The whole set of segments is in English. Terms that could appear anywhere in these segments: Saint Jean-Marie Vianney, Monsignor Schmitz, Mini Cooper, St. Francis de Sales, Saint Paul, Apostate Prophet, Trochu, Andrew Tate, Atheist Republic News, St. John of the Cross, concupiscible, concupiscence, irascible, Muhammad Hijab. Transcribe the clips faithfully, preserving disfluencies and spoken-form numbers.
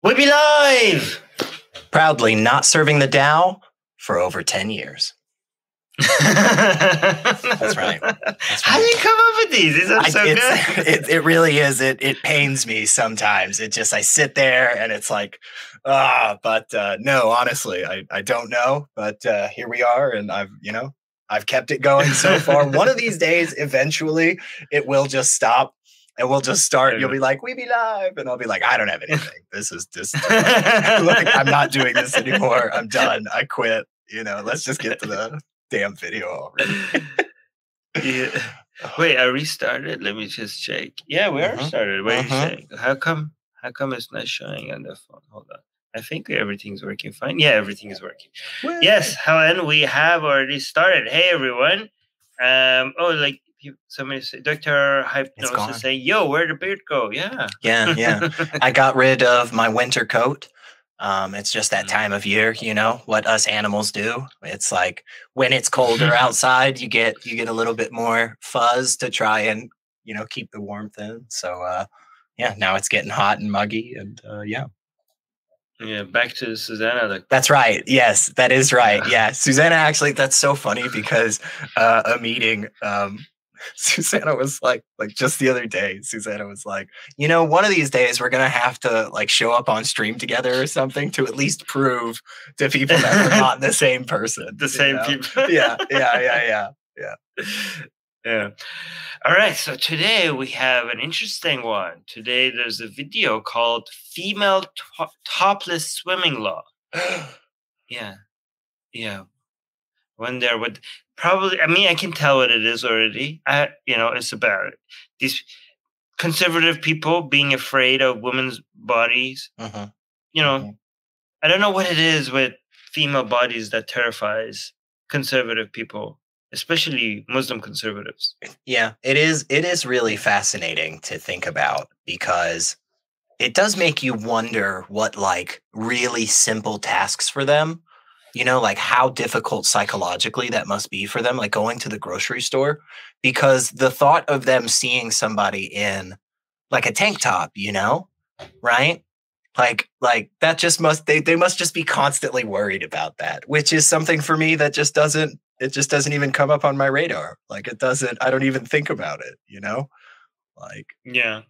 We be live! Proudly not serving the Dow for over ten years. That's right. That's right. How do you come up with these? These are I, so good. It, it really is. It it pains me sometimes. It just, I sit there and it's like, ah, but uh, no, honestly, I, I don't know. But uh, here we are. And I've, you know, I've kept it going so far. One of these days, eventually, it will just stop. And we'll just start. You'll be like, we be live. And I'll be like, I don't have anything. This is just, like, I'm not doing this anymore. I'm done. I quit. You know, let's just get to the damn video already. Yeah. Wait, are we started? Let me just check. Yeah, we uh-huh. are started. Wait uh-huh. a second. How come, how come it's not showing on the phone? Hold on. I think everything's working fine. Yeah, everything is working. Wait. Yes, Helen, we have already started. Hey, everyone. Um. Oh, like, somebody say, Doctor Hypnosis is saying, yo, where'd the beard go? Yeah. Yeah, yeah. I got rid of my winter coat. Um, it's just that time of year, you know, what us animals do. It's like when it's colder outside, you get you get a little bit more fuzz to try and, you know, keep the warmth in. So, uh, yeah, now it's getting hot and muggy. And, uh, yeah. Yeah, back to Susanna. That's right. Yes, that is right. Yeah. Susanna, actually, that's so funny because uh, a meeting... Um, Susanna was like, like just the other day, Susanna was like, you know, one of these days we're going to have to like show up on stream together or something to at least prove to people that we're not the same person. The same know? people. yeah, yeah, yeah, yeah, yeah. Yeah. All right. So today we have an interesting one. Today there's a video called Female to- Topless Swimming Law. Yeah. Yeah. When there would... Probably, I mean, I can tell what it is already. I, you know, it's about it. These conservative people being afraid of women's bodies. Uh-huh. You know, uh-huh. I don't know what it is with female bodies that terrifies conservative people, especially Muslim conservatives. Yeah, it is. It is really fascinating to think about because it does make you wonder what like really simple tasks for them. You know, like how difficult psychologically that must be for them, like going to the grocery store, because the thought of them seeing somebody in like a tank top, you know, right? Like, like that just must, they, they must just be constantly worried about that, which is something for me that just doesn't, it just doesn't even come up on my radar. Like it doesn't, I don't even think about it, you know, like, yeah.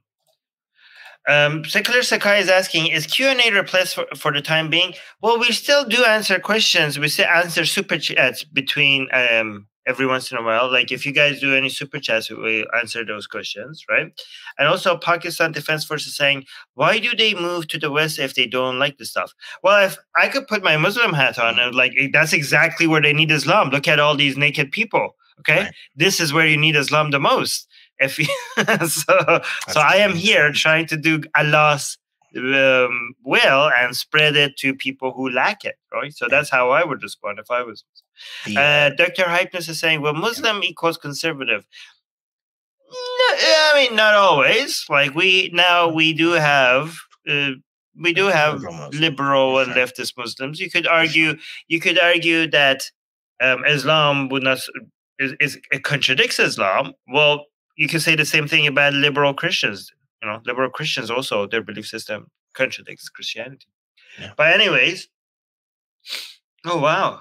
Um, Secular Sakai is asking, is Q and A replaced for, for the time being? Well, we still do answer questions. We still answer super chats between um, every once in a while. Like if you guys do any super chats, we answer those questions, right? And also Pakistan Defense Force is saying, why do they move to the West if they don't like this stuff? Well, if I could put my Muslim hat on, and like that's exactly where they need Islam. Look at all these naked people, okay? Right. This is where you need Islam the most. If you, so, That's so I am here trying to do Allah's um, will and spread it to people who lack it, right? So that's how I would respond if I was. Yeah. Uh, Doctor Hypness is saying, well, Muslim yeah. equals conservative. No, I mean, not always. Like we now we do have uh, we do have liberal, liberal and leftist Muslims. You could argue you could argue that um, Islam would not is, is it contradicts Islam. Well. You can say the same thing about liberal Christians. You know, liberal Christians also, their belief system contradicts Christianity. Yeah. But anyways, oh, wow.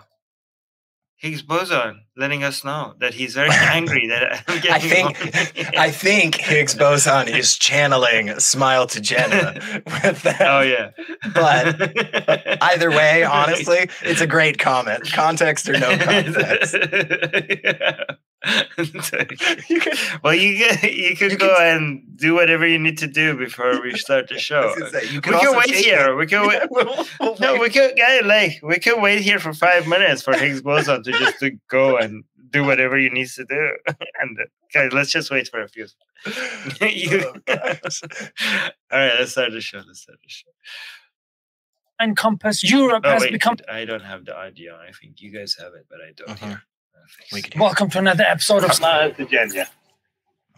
Higgs boson letting us know that he's very angry that I'm getting I think I think Higgs boson is channeling Smile to Jenna with that. Oh yeah. But, but either way, honestly, it's a great comment. Context or no context. Yeah. you can, well, you can, you can you go can, and do whatever you need to do before we start the show. Say, you can we can wait here. It. We can wait. we'll, we'll no, we can yeah, like we can wait here for five minutes for Higgs boson to just to go and do whatever you need to do. And guys, let's just wait for a few. you, oh, all right, let's start the show. Let's start the show. Encompass Europe oh, has wait, become. I don't have the audio. I think you guys have it, but I don't uh-huh. hear. Welcome to another episode of Smile to Jenna.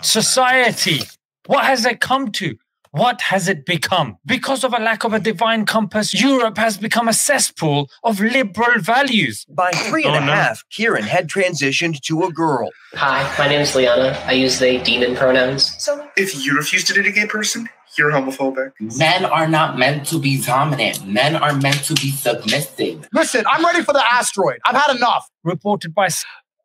Society. What has it come to? What has it become? Because of a lack of a divine compass, Europe has become a cesspool of liberal values. By three and oh, a no. half, Kieran had transitioned to a girl. Hi, my name is Liana. I use they, demon pronouns. So, if you refuse to date a gay person, You're homophobic. Men are not meant to be dominant. Men are meant to be submissive. Listen, I'm ready for the asteroid. I've had enough. Reported by...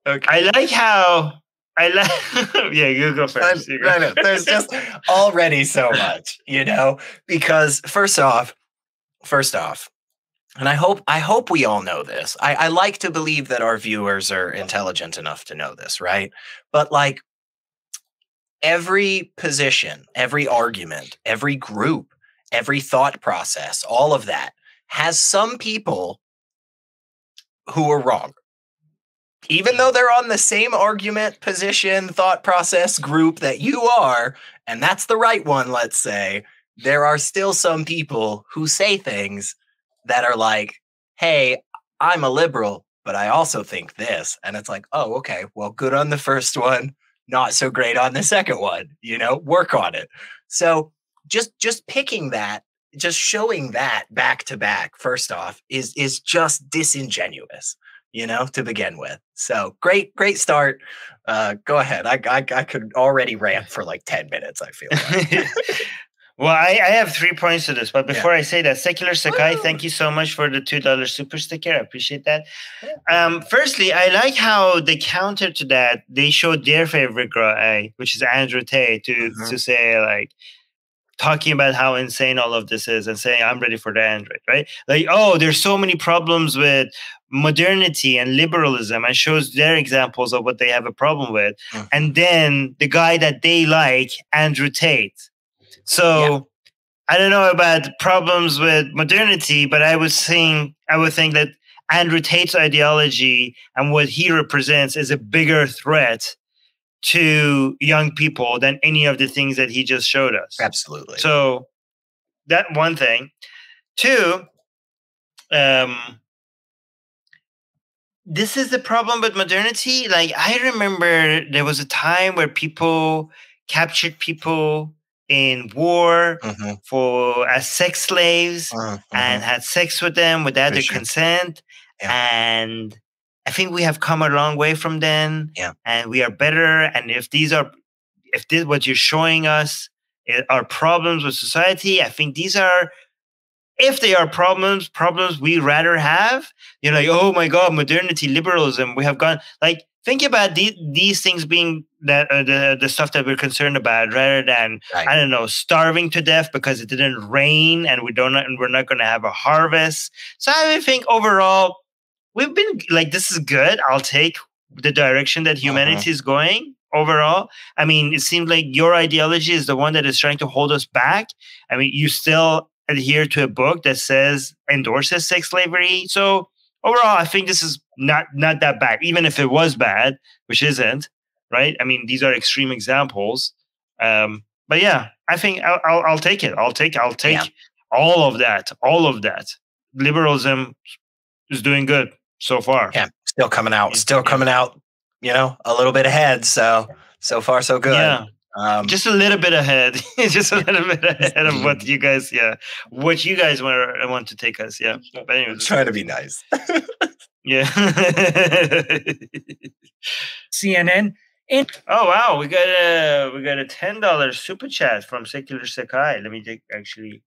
Okay. I like how... I like... yeah, you go first. You go. I know. There's just already so much, you know? Because first off, first off, and I hope I hope we all know this. I, I like to believe that our viewers are intelligent enough to know this, right? But like, every position, every argument, every group, every thought process, all of that has some people who are wrong. Even though they're on the same argument, position, thought process group that you are, and that's the right one, let's say, there are still some people who say things that are like, hey, I'm a liberal, but I also think this. And it's like, oh, okay, well, good on the first one. Not so great on the second one, you know, work on it. So just just picking that, just showing that back to back, first off, is is just disingenuous, you know, to begin with. So great, great start. Uh, go ahead. I, I I could already rant for like ten minutes, I feel like. Well, I, I have three points to this, but before yeah. I say that, Secular Sakai, Woo! Thank you so much for the two dollars super sticker. I appreciate that. Yeah. Um, firstly, I like how they counter to that. They showed their favorite guy, which is Andrew Tate, to, mm-hmm. to say, like, talking about how insane all of this is and saying, I'm ready for the Android, right? Like, oh, there's so many problems with modernity and liberalism, and shows their examples of what they have a problem with. Mm-hmm. And then the guy that they like, Andrew Tate. So yeah. I don't know about problems with modernity, but I would think I would think that Andrew Tate's ideology and what he represents is a bigger threat to young people than any of the things that he just showed us. Absolutely. So that one thing. Two, um, this is the problem with modernity. Like, I remember there was a time where people captured people in war mm-hmm. for as sex slaves mm-hmm. and had sex with them without Appreciate. their consent. Yeah. And I think we have come a long way from then. Yeah. And we are better. And if these are, if this what you're showing us are problems with society, I think these are, if they are problems, problems we rather have. You're like, oh my God, modernity, liberalism. We have gone like. Think about the, these things being that uh, the the stuff that we're concerned about, rather than right. I don't know, starving to death because it didn't rain and we don't and we're not going to have a harvest. So I think overall, we've been like, this is good. I'll take the direction that humanity uh-huh. is going overall. I mean, it seems like your ideology is the one that is trying to hold us back. I mean, you still adhere to a book that says endorses sex slavery, so. Overall, I think this is not not that bad, even if it was bad, which isn't, right? I mean, these are extreme examples, um, but yeah, I think I'll, I'll, I'll take it. I'll take I'll take yeah. all of that. All of that. Liberalism is doing good so far. Yeah, still coming out. Still coming out. You know, a little bit ahead. So so far, so good. Yeah. Um, just a little bit ahead, just a little bit ahead of what you guys, yeah, what you guys want to, want to take us, yeah. But anyway, try to be nice. yeah. C N N. And- oh wow, we got a we got a ten dollar super chat from Secular Sakai. Let me take actually.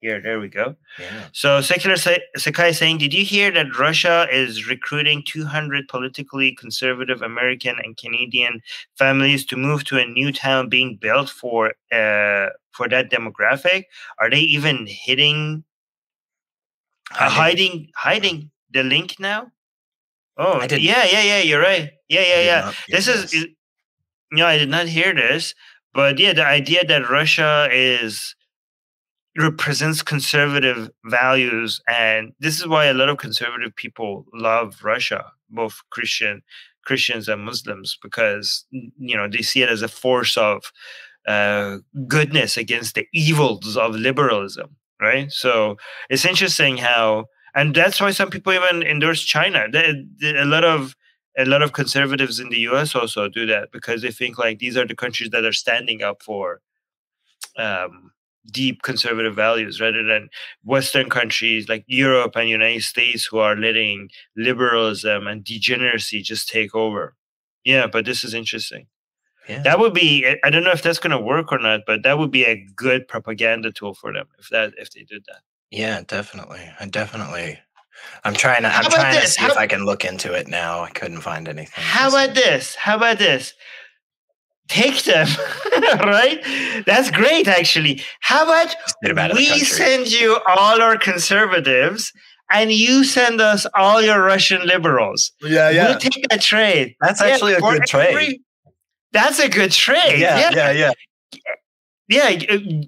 Here, there we go. Yeah. So Secular Sakai is saying, did you hear that Russia is recruiting two hundred politically conservative American and Canadian families to move to a new town being built for uh, for that demographic? Are they even hitting, uh, hiding hiding the link now? Oh, I didn't. yeah, yeah, yeah, you're right. Yeah, yeah, yeah. This is, this. no, I did not hear this. But yeah, the idea that Russia is... represents conservative values, and this is why a lot of conservative people love Russia, both Christian Christians and Muslims, because you know they see it as a force of uh, goodness against the evils of liberalism, right? So it's interesting how, and that's why some people even endorse China. A lot of a lot of conservatives in the U S also do that because they think like these are the countries that are standing up for. Um, deep conservative values rather than Western countries like Europe and United States who are letting liberalism and degeneracy just take over. Yeah, but this is interesting. Yeah. That would be, I don't know if that's going to work or not, but that would be a good propaganda tool for them if that if they did that. Yeah, definitely. I definitely. I'm trying to. I'm trying to see if I can look into it now. I couldn't find anything. How about this? How about this? Take them, right? That's great, actually. How about we send you all our conservatives and you send us all your Russian liberals? Yeah, yeah. We'll take that trade. That's actually a good trade. That's a good trade. Yeah, yeah, yeah. Yeah,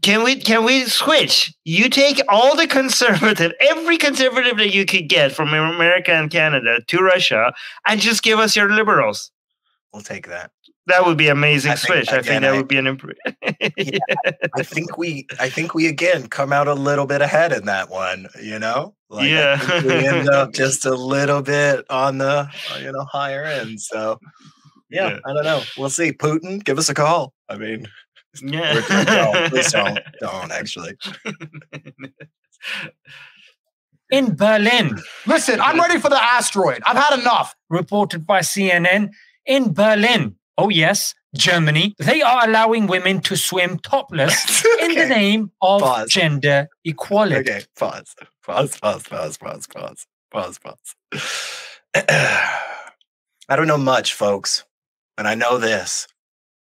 can we can we switch? You take all the conservative, every conservative that you could get from America and Canada to Russia, and just give us your liberals. We'll take that. That would be amazing I switch. Think, again, I think that I, would be an improvement. Yeah, I think we, I think we again come out a little bit ahead in that one. You know, like yeah, I think we end up just a little bit on the you know higher end. So yeah, yeah. I don't know. We'll see. Putin, give us a call. I mean. Yeah. No, please don't. Don't actually. In Berlin. Listen, I'm ready for the asteroid. I've had enough. Reported by C N N. In Berlin. Oh, yes. Germany. They are allowing women to swim topless okay. in the name of pause. Gender equality. Okay. Pause. Pause, pause, pause, pause, pause, pause, pause. I don't know much, folks, but I know this.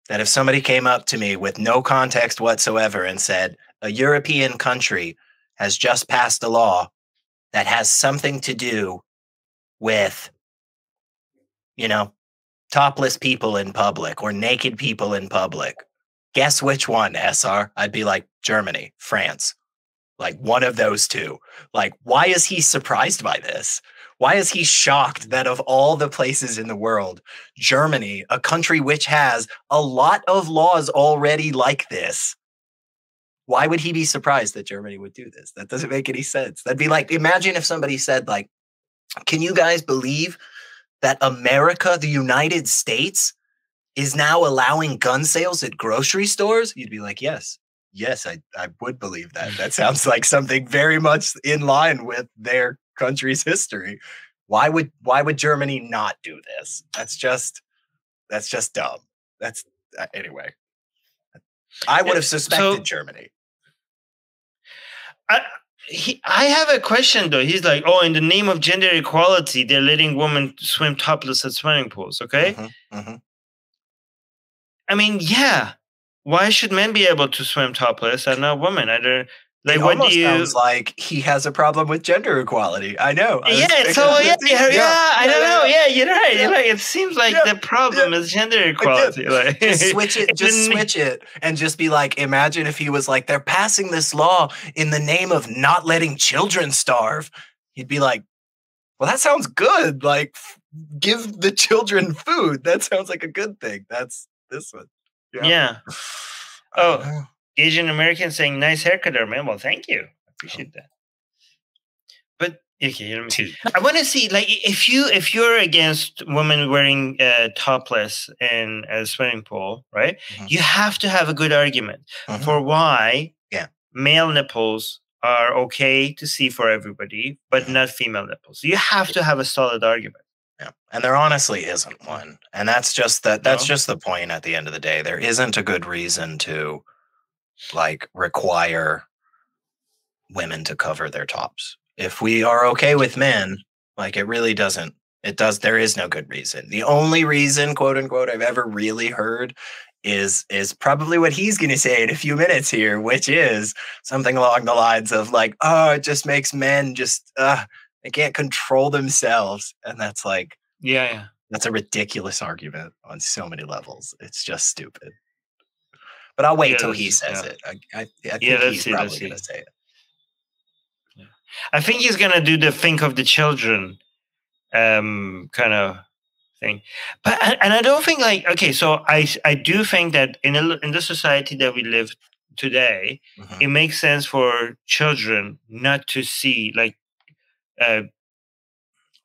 That if somebody came up to me with no context whatsoever and said, a European country has just passed a law that has something to do with, you know, topless people in public or naked people in public. Guess which one, S R? I'd be like, Germany, France, like one of those two. Like, why is he surprised by this? Why is he shocked that of all the places in the world, Germany, a country which has a lot of laws already like this, why would he be surprised that Germany would do this? That doesn't make any sense. That'd be like, imagine if somebody said, like, can you guys believe that America, the United States, is now allowing gun sales at grocery stores? You'd be like, yes. Yes, I, I would believe that. That sounds like something very much in line with their country's history. Why would why would Germany not do this? That's just that's just dumb. That's uh, anyway. I would have suspected so, Germany. I he, I have a question though. He's like, oh, in the name of gender equality, they're letting women swim topless at swimming pools. Okay. Mm-hmm, mm-hmm. I mean, yeah. Why should men be able to swim topless and not women? I don't. Like, it what almost do you? Sounds like he has a problem with gender equality. I know. I yeah, so yeah, yeah, yeah, yeah, I don't yeah, know. Yeah, you're right. Yeah. You're right. It seems like yeah, the problem yeah. is gender equality. Like, just switch it. Just switch it, and just be like, imagine if he was like, they're passing this law in the name of not letting children starve. He'd be like, well, that sounds good. Like, give the children food. That sounds like a good thing. That's this one. Yeah. yeah. Oh. Asian American saying, nice haircut there, man. Well, thank you. I appreciate that. But okay, you know, I want to see, like, if you if you're against women wearing uh, topless in a swimming pool, right? Mm-hmm. You have to have a good argument mm-hmm. for why yeah. male nipples are okay to see for everybody, but mm-hmm. not female nipples. You have to have a solid argument. Yeah. And there honestly isn't one. And that's just that that's no? just the point at the end of the day. There isn't a good reason to like require women to cover their tops. If we are okay with men, like it really doesn't, it does, there is no good reason. The only reason, quote unquote, I've ever really heard is is probably what he's going to say in a few minutes here, which is something along the lines of like, oh, it just makes men just, uh, they can't control themselves. And that's like, yeah, yeah, that's a ridiculous argument on so many levels. It's just stupid. But I'll wait yeah, till he says yeah. it. I, I, I think yeah, he's see, probably going to say it. Yeah. I think he's going to do the think of the children um, kind of thing. But and I don't think like, okay, so I I do think that in, a, in the society that we live today, mm-hmm. it makes sense for children not to see like uh,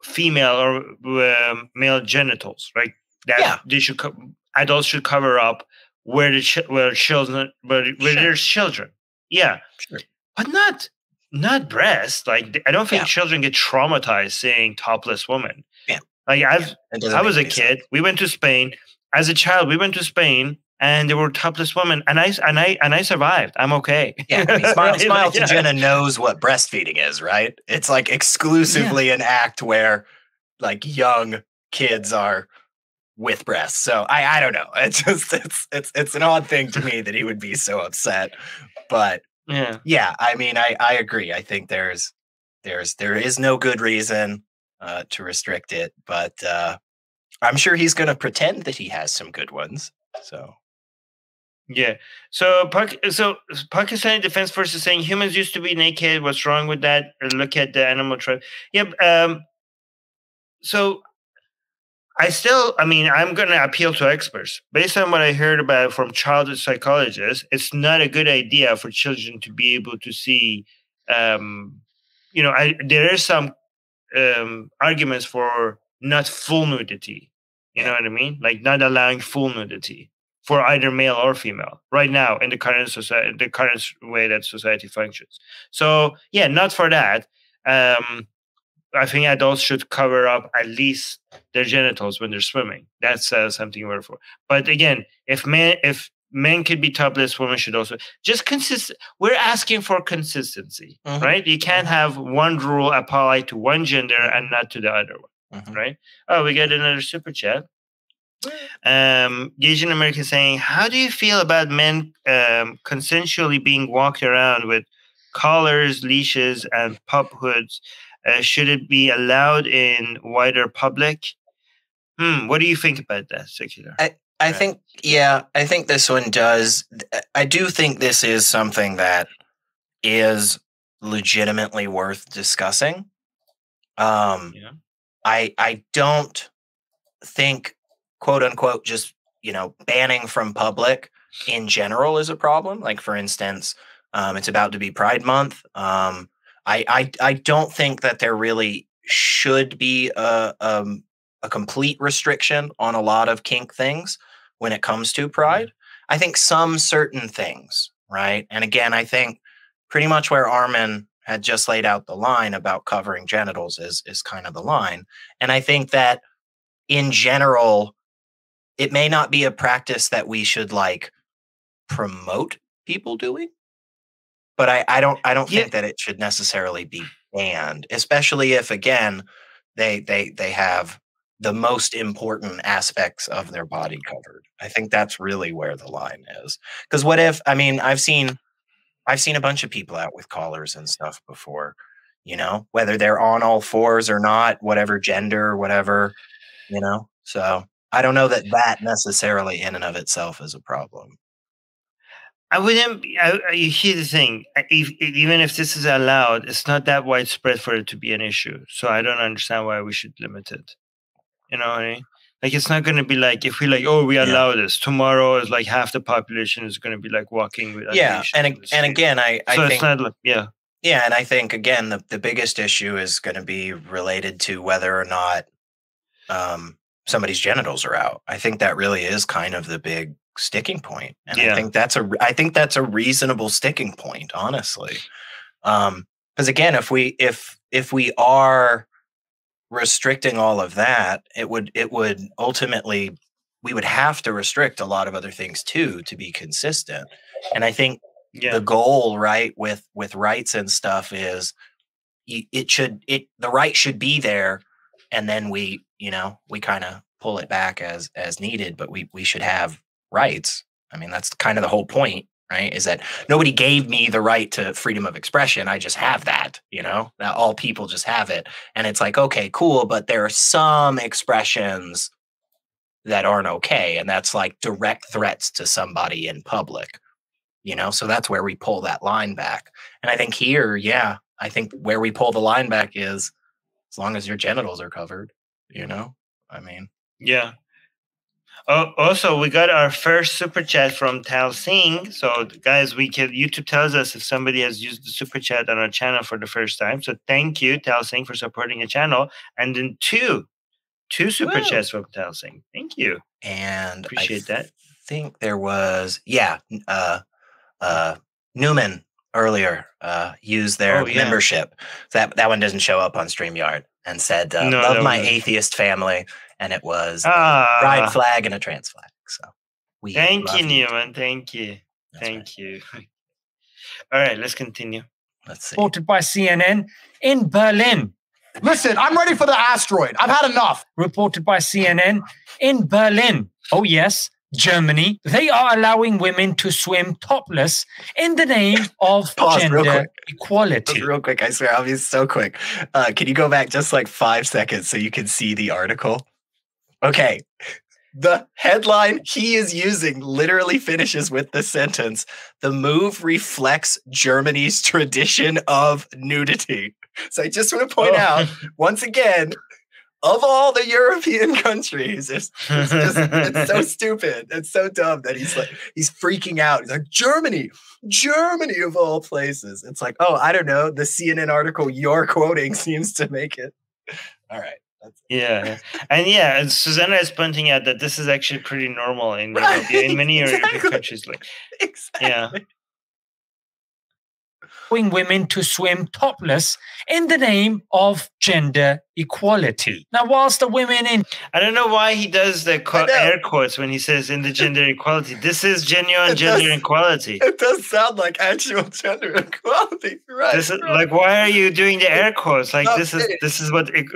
female or uh, male genitals, right? That yeah. they should co- adults should cover up Where the ch- where children where, where sure. there's children, yeah, sure. but not not breasts. Like I don't think yeah. children get traumatized seeing topless women. Yeah, like I've, yeah. I was a kid. Sense. We went to Spain as a child. We went to Spain and there were topless women, and I and I and I survived. I'm okay. Yeah, I mean, smile, smile to Jenna knows what breastfeeding is, right? It's like exclusively yeah. an act where like young kids are with breasts. So I I don't know. It's just it's it's it's an odd thing to me that he would be so upset. But yeah, yeah. I mean, I I agree. I think there's there's there is no good reason uh, to restrict it, but uh, I'm sure he's going to pretend that he has some good ones. So. Yeah. So, so Pakistani Defense Force is saying humans used to be naked. What's wrong with that? Look at the animal tribe. Yep. Um, so I still, I mean, I'm going to appeal to experts. Based on what I heard about from childhood psychologists, it's not a good idea for children to be able to see, um, you know, I, there is some um, arguments for not full nudity. You know what I mean? Like not allowing full nudity for either male or female right now in the current society, the current way that society functions. So yeah, not for that. Um, I think adults should cover up at least their genitals when they're swimming. That's uh, something we're for. But again, if men, if men could be topless, women should also just consist. We're asking for consistency, mm-hmm. right? You can't have one rule apply to one gender and not to the other one. Mm-hmm. Right. Oh, we got another super chat. Um, Asian American saying, how do you feel about men um, consensually being walked around with collars, leashes, and pup hoods? Uh, should it be allowed in wider public? Hmm. What do you think about that, Secular? I, I right. think, yeah, I think this one does. I do think this is something that is legitimately worth discussing. Um, yeah. I I don't think, quote unquote, just, you know, banning from public in general is a problem. Like, for instance, um, it's about to be Pride Month. Um, I, I I don't think that there really should be a, um, a complete restriction on a lot of kink things when it comes to Pride. I think some certain things, right? And again, I think pretty much where Armin had just laid out the line about covering genitals is, is kind of the line. And I think that in general, it may not be a practice that we should like promote people doing, but I, I don't, I don't yeah. think that it should necessarily be banned, especially if, again, they, they, they have the most important aspects of their body covered. I think that's really where the line is. Because what if, I mean, I've seen I've seen a bunch of people out with collars and stuff before, you know, whether they're on all fours or not, whatever gender, whatever, you know. So I don't know that that necessarily in and of itself is a problem. I wouldn't. I, you hear the thing. If, if, even if this is allowed, it's not that widespread for it to be an issue. So I don't understand why we should limit it. You know what I mean? Like, it's not going to be like, if we like, oh, we allow yeah. this. Tomorrow is like half the population is going to be like walking with. Yeah, and and street. again, I, I so think, it's not like, yeah, yeah, and I think again, the the biggest issue is going to be related to whether or not um, somebody's genitals are out. I think that really is kind of the big sticking point, and yeah. I think that's a I think that's a reasonable sticking point, honestly, because um, again, if we if if we are restricting all of that, it would it would ultimately we would have to restrict a lot of other things too to be consistent. And I think yeah. the goal, right, with with rights and stuff is it should it the right should be there, and then we you know we kind of pull it back as as needed, but we we should have rights. I mean, that's kind of the whole point, right? Is that nobody gave me the right to freedom of expression. I just have that, you know, that all people just have it. And it's like, okay, cool. But there are some expressions that aren't okay. And that's like direct threats to somebody in public, you know? So that's where we pull that line back. And I think here, yeah, I think where we pull the line back is as long as your genitals are covered, you know? I mean, yeah. Oh, also, we got our first super chat from Tal Singh. So, guys, we can YouTube tells us if somebody has used the super chat on our channel for the first time. So, thank you, Tal Singh, for supporting the channel. And then two, two super Whoa. chats from Tal Singh. Thank you, and appreciate I th that. Think there was yeah, uh, uh, Newman earlier uh, used their oh, yeah. membership. So that that one doesn't show up on StreamYard and said, uh, no, "Love my atheist family." And it was a pride flag and a trans flag. So We thank you, Newman. Thank you. That's thank right. you. All right, let's continue. Let's see. Reported by C N N in Berlin. Listen, I'm ready for the asteroid. I've had enough. Reported by C N N in Berlin. Oh, yes, Germany. They are allowing women to swim topless in the name of Pause, gender real equality. Pause real quick, I swear, I'll be so quick. Uh, can you go back just like five seconds so you can see the article? Okay. The headline he is using literally finishes with the sentence, "The move reflects Germany's tradition of nudity." So I just want to point oh. out, once again, of all the European countries, it's, it's just it's so stupid. It's so dumb that he's like, he's freaking out. He's like, Germany, Germany of all places. It's like, oh, I don't know. The C N N article you're quoting seems to make it. All right. Yeah, and yeah, and Susanna is pointing out that this is actually pretty normal in right, in many exactly. European countries. Like, exactly. Yeah, allowing women to swim topless in the name of gender equality. Now, whilst the women in, I don't know why he does the co- air quotes when he says "in the gender equality." This is genuine it gender does, equality. It does sound like actual gender equality, right? This is, right. Like, why are you doing the air quotes? Like, no, this is it. this is what. It,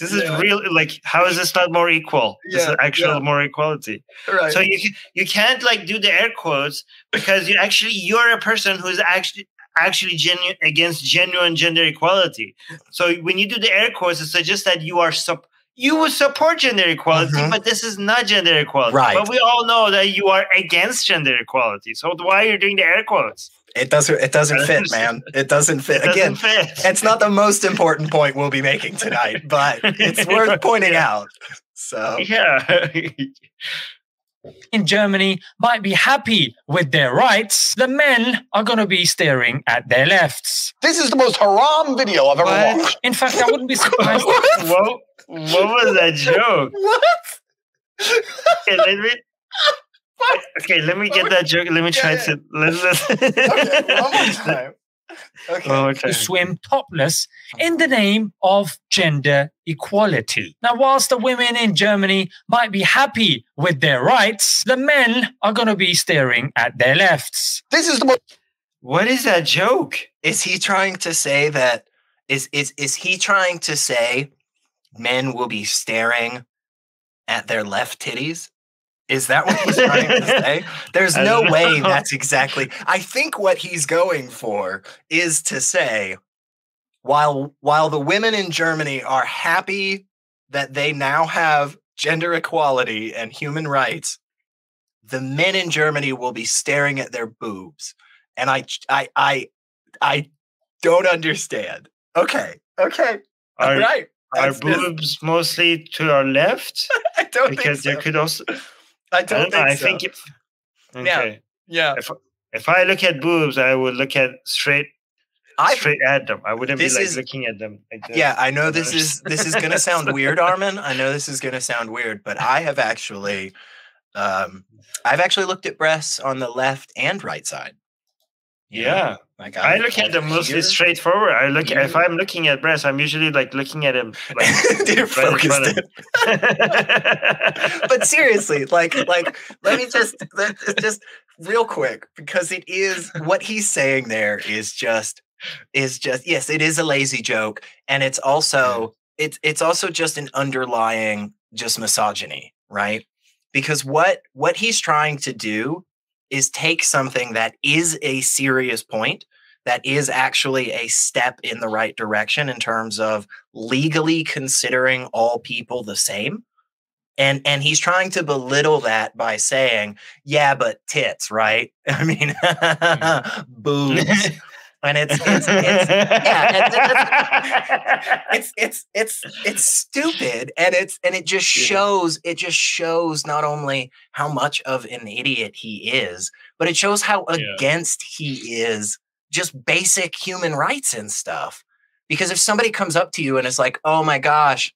This is yeah. real. Like, how is this not more equal? Yeah, this is actual yeah. more equality. Right. So you you can't like do the air quotes because you actually you're a person who is actually actually genuine against genuine gender equality. So when you do the air quotes, it suggests that you are sub you would support gender equality, mm-hmm. but this is not gender equality. Right. But we all know that you are against gender equality. So why are you doing the air quotes? It doesn't. It doesn't fit, man. It doesn't fit. It doesn't Again, fit. It's not the most important point we'll be making tonight, but it's worth pointing yeah. out. So yeah, in Germany, might be happy with their rights. The men are going to be staring at their lefts. This is the most haram video I've ever what? watched. In fact, I wouldn't be surprised. What? What? What was that joke? What? Okay, let me. What? Okay, let me get that joke. Let me try yeah, yeah. to let's, let's okay, one more time. Okay. One more time. To swim topless in the name of gender equality. Now, whilst the women in Germany might be happy with their rights, the men are going to be staring at their lefts. This is the most- What is that joke? Is he trying to say that? Is is is he trying to say men will be staring at their left titties? Is that what he's trying to say? There's no way that's exactly... I think what he's going for is to say, while while the women in Germany are happy that they now have gender equality and human rights, the men in Germany will be staring at their boobs. And I I I, I don't understand. Okay, okay, are, I'm right. Are that's boobs just... mostly to our left? I don't because think so. There could also... I don't, I don't think know, so. I think if, okay. Yeah. yeah. If, if I look at boobs, I would look at straight I, straight at them. I wouldn't be like is, looking at them. Like this. Yeah, I know this is this is going to sound weird, Armin. I know this is going to sound weird, but I have actually um, I've actually looked at breasts on the left and right side. You yeah. Know? Like I, I look at them mostly here. straightforward. I look yeah. if I'm looking at breasts, I'm usually like looking at them like they're focused. But seriously, like like let me just let, just real quick, because it is what he's saying there is just is just yes, it is a lazy joke, and it's also it's it's also just an underlying just misogyny, right? Because what what he's trying to do is take something that is a serious point, that is actually a step in the right direction in terms of legally considering all people the same. And and he's trying to belittle that by saying, yeah, but tits, right? I mean, boobs. And it's it's it's, yeah, it's it's it's it's stupid, and it's and it just shows it just shows not only how much of an idiot he is, but it shows how against he is just basic human rights and stuff. Because if somebody comes up to you and is like, "Oh my gosh,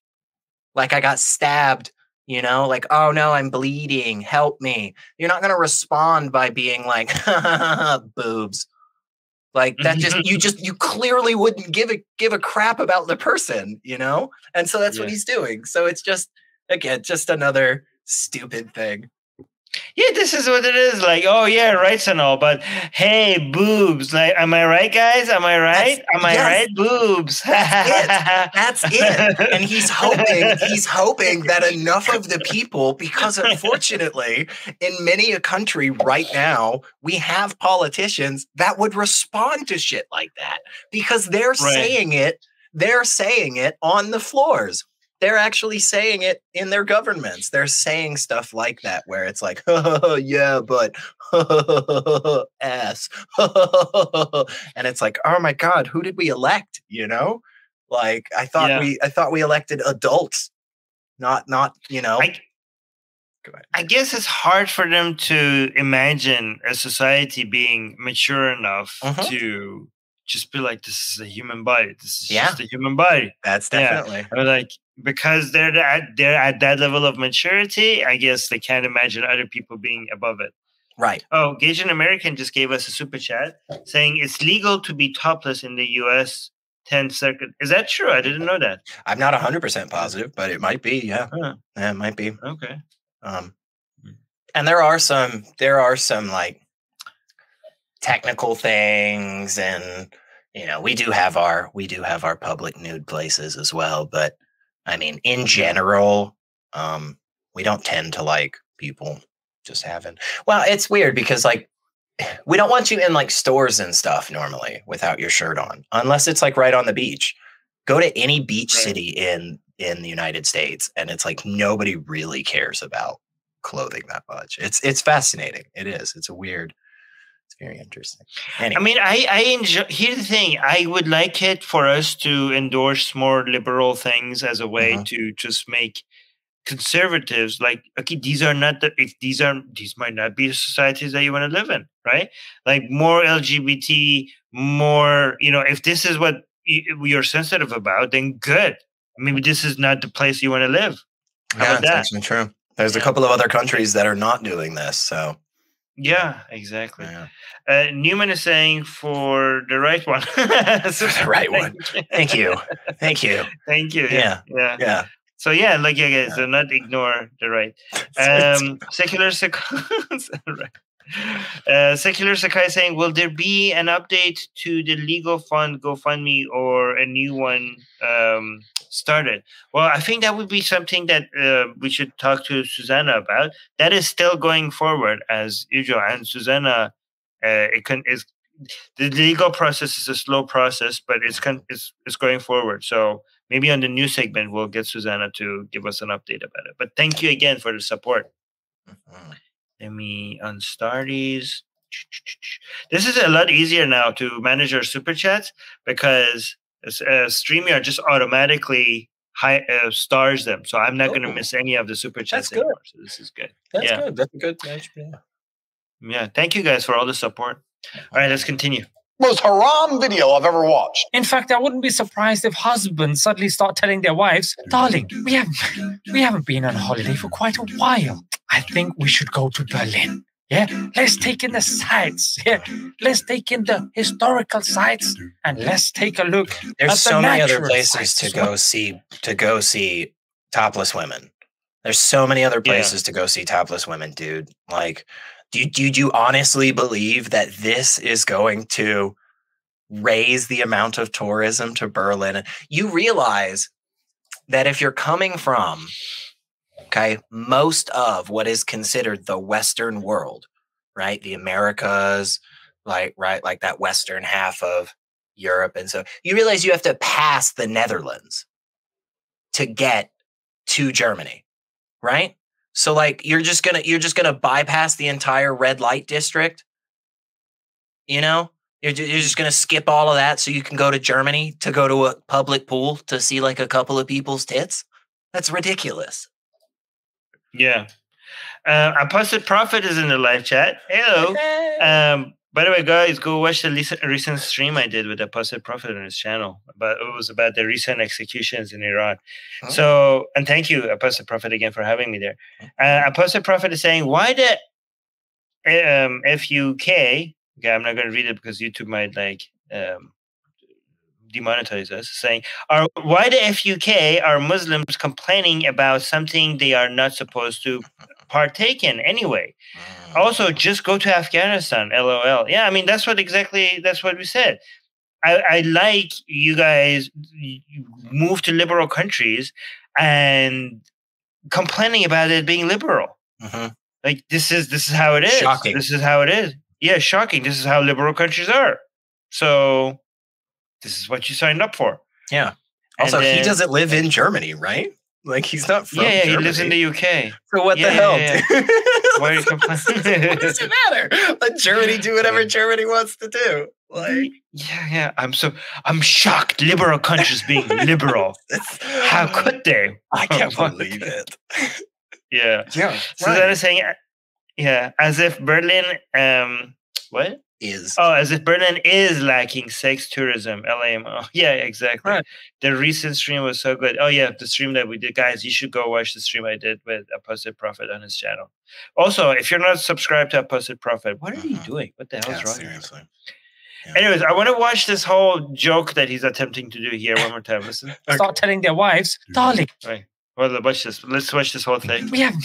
like I got stabbed," you know, like, "Oh no, I'm bleeding, help me," you're not going to respond by being like, "Boobs." Like that just you just you clearly wouldn't give a give a crap about the person, you know? And so that's yeah. what he's doing. So it's just again, just another stupid thing. Yeah, this is what it is. Like, oh yeah, rights and all, but hey, boobs. Like, am I right, guys? Am I right? That's, am I yes. right? Boobs. That's it. That's it. And he's hoping, he's hoping that enough of the people, because unfortunately, in many a country right now, we have politicians that would respond to shit like that because they're right. saying it, they're saying it on the floors. They're actually saying it in their governments. They're saying stuff like that where it's like, oh, yeah, but ass. And it's like, oh, my God, who did we elect? You know, like I thought yeah. we I thought we elected adults, not not, you know. I, Go ahead. I guess it's hard for them to imagine a society being mature enough mm-hmm. to just be like, this is a human body. This is yeah. just a human body. That's definitely yeah. like. Because they're at, they're at that level of maturity, I guess they can't imagine other people being above it. Right. Oh, Gaijin American just gave us a super chat saying it's legal to be topless in the U S tenth Circuit. Is that true? I didn't know that. I'm not one hundred percent positive, but it might be. Yeah. Huh. Yeah, it might be. Okay. Um, and there are some, there are some like technical things, and you know, we do have our, we do have our public nude places as well, but. I mean, in general, um, we don't tend to like people just having. Well, it's weird because like we don't want you in like stores and stuff normally without your shirt on, unless it's like right on the beach. Go to any beach right. city in in the United States, and it's like nobody really cares about clothing that much. It's it's fascinating. It is. It's a weird. Very interesting. Anyway. I mean, I, I enjoy. Here's the thing: I would like it for us to endorse more liberal things as a way uh-huh. to just make conservatives like, okay, these are not the if these are these might not be the societies that you want to live in, right? Like more L G B T, more you know. If this is what you're sensitive about, then good. Maybe this is not the place you want to live. How yeah, that's that? actually true. There's yeah. a couple of other countries that are not doing this, so. Yeah, exactly. Yeah. Uh, Newman is saying for the right one. The right one. Thank you. Thank you. Thank you. Yeah. Yeah. Yeah. So yeah, like yeah, yeah. so not ignore the right. Um, secular uh, Secular Sakai saying, will there be an update to the legal fund GoFundMe or a new one um, started? Well, I think that would be something that uh, we should talk to Susanna about. That is still going forward as usual, and Susanna. Uh, it can is the legal process is a slow process, but it's con it's it's going forward. So maybe on the new segment we'll get Susanna to give us an update about it. But thank you again for the support. Mm-hmm. Let me unstart these. This is a lot easier now to manage our super chats because uh, StreamYard just automatically high, uh, stars them. So I'm not oh. going to miss any of the super chats. That's anymore, good. So this is good. That's yeah. good. That's good. Yeah. Yeah, thank you guys for all the support. All right, let's continue. Most haram video I've ever watched. In fact, I wouldn't be surprised if husbands suddenly start telling their wives, darling, we haven't, we haven't been on holiday for quite a while. I think we should go to Berlin. Yeah, let's take in the sights. Yeah, let's take in the historical sites, and let's take a look. There's so the many other places to go see to go see topless women. There's so many other places yeah. to go see topless women, dude. Like. Do, do, do you honestly believe that this is going to raise the amount of tourism to Berlin? You realize that if you're coming from, okay, most of what is considered the Western world, right? The Americas, like, right, like that Western half of Europe. And so you realize you have to pass the Netherlands to get to Germany, right? So like you're just gonna you're just gonna bypass the entire red light district, you know. You're you're just gonna skip all of that so you can go to Germany to go to a public pool to see like a couple of people's tits. That's ridiculous. Yeah, uh, Apostate Prophet is in the live chat. Hello. Hey. Um, by the way, guys, go watch the recent, recent stream I did with Apostate Prophet on his channel. But it was about the recent executions in Iran. Oh. So, and thank you, Apostate Prophet, again for having me there. Uh, Apostate Prophet is saying, why the um, F U K? Okay, I'm not going to read it because YouTube might like um, demonetize us. Saying, are why the F U K are Muslims complaining about something they are not supposed to partake in anyway. Also, just go to Afghanistan, LOL. Yeah, I mean, that's what exactly, that's what we said. I, I like you guys move to liberal countries and complaining about it being liberal. Mm-hmm. Like, this is, this is how it is. Shocking. This is how it is. Yeah, shocking. This is how liberal countries are. So this is what you signed up for. Yeah. Also, then, he doesn't live in Germany, right? Like, he's not from Yeah, yeah Germany. He lives in the U K. So what yeah, the hell, yeah, yeah. dude? Why are you complaining? What does it matter? Let Germany do whatever Germany wants to do. Like, yeah, yeah. I'm so I'm shocked. Liberal countries being liberal. How could they? I can't believe it. Yeah, yeah. So right. that is saying, yeah, as if Berlin, um, what is? Oh, as if Berlin is lacking sex tourism. L M O. Yeah, exactly. Right. The recent stream was so good. Oh yeah, the stream that we did, guys. You should go watch the stream I did with Apostate Prophet on his channel. Also, if you're not subscribed to Apostate Prophet, what are uh-huh. you doing? What the hell yeah, is wrong? Seriously. Yeah. Anyways, I want to watch this whole joke that he's attempting to do here one more time. Listen. Okay. Start telling their wives, darling. Right. Well, watch this. Let's watch this whole thing. We haven't,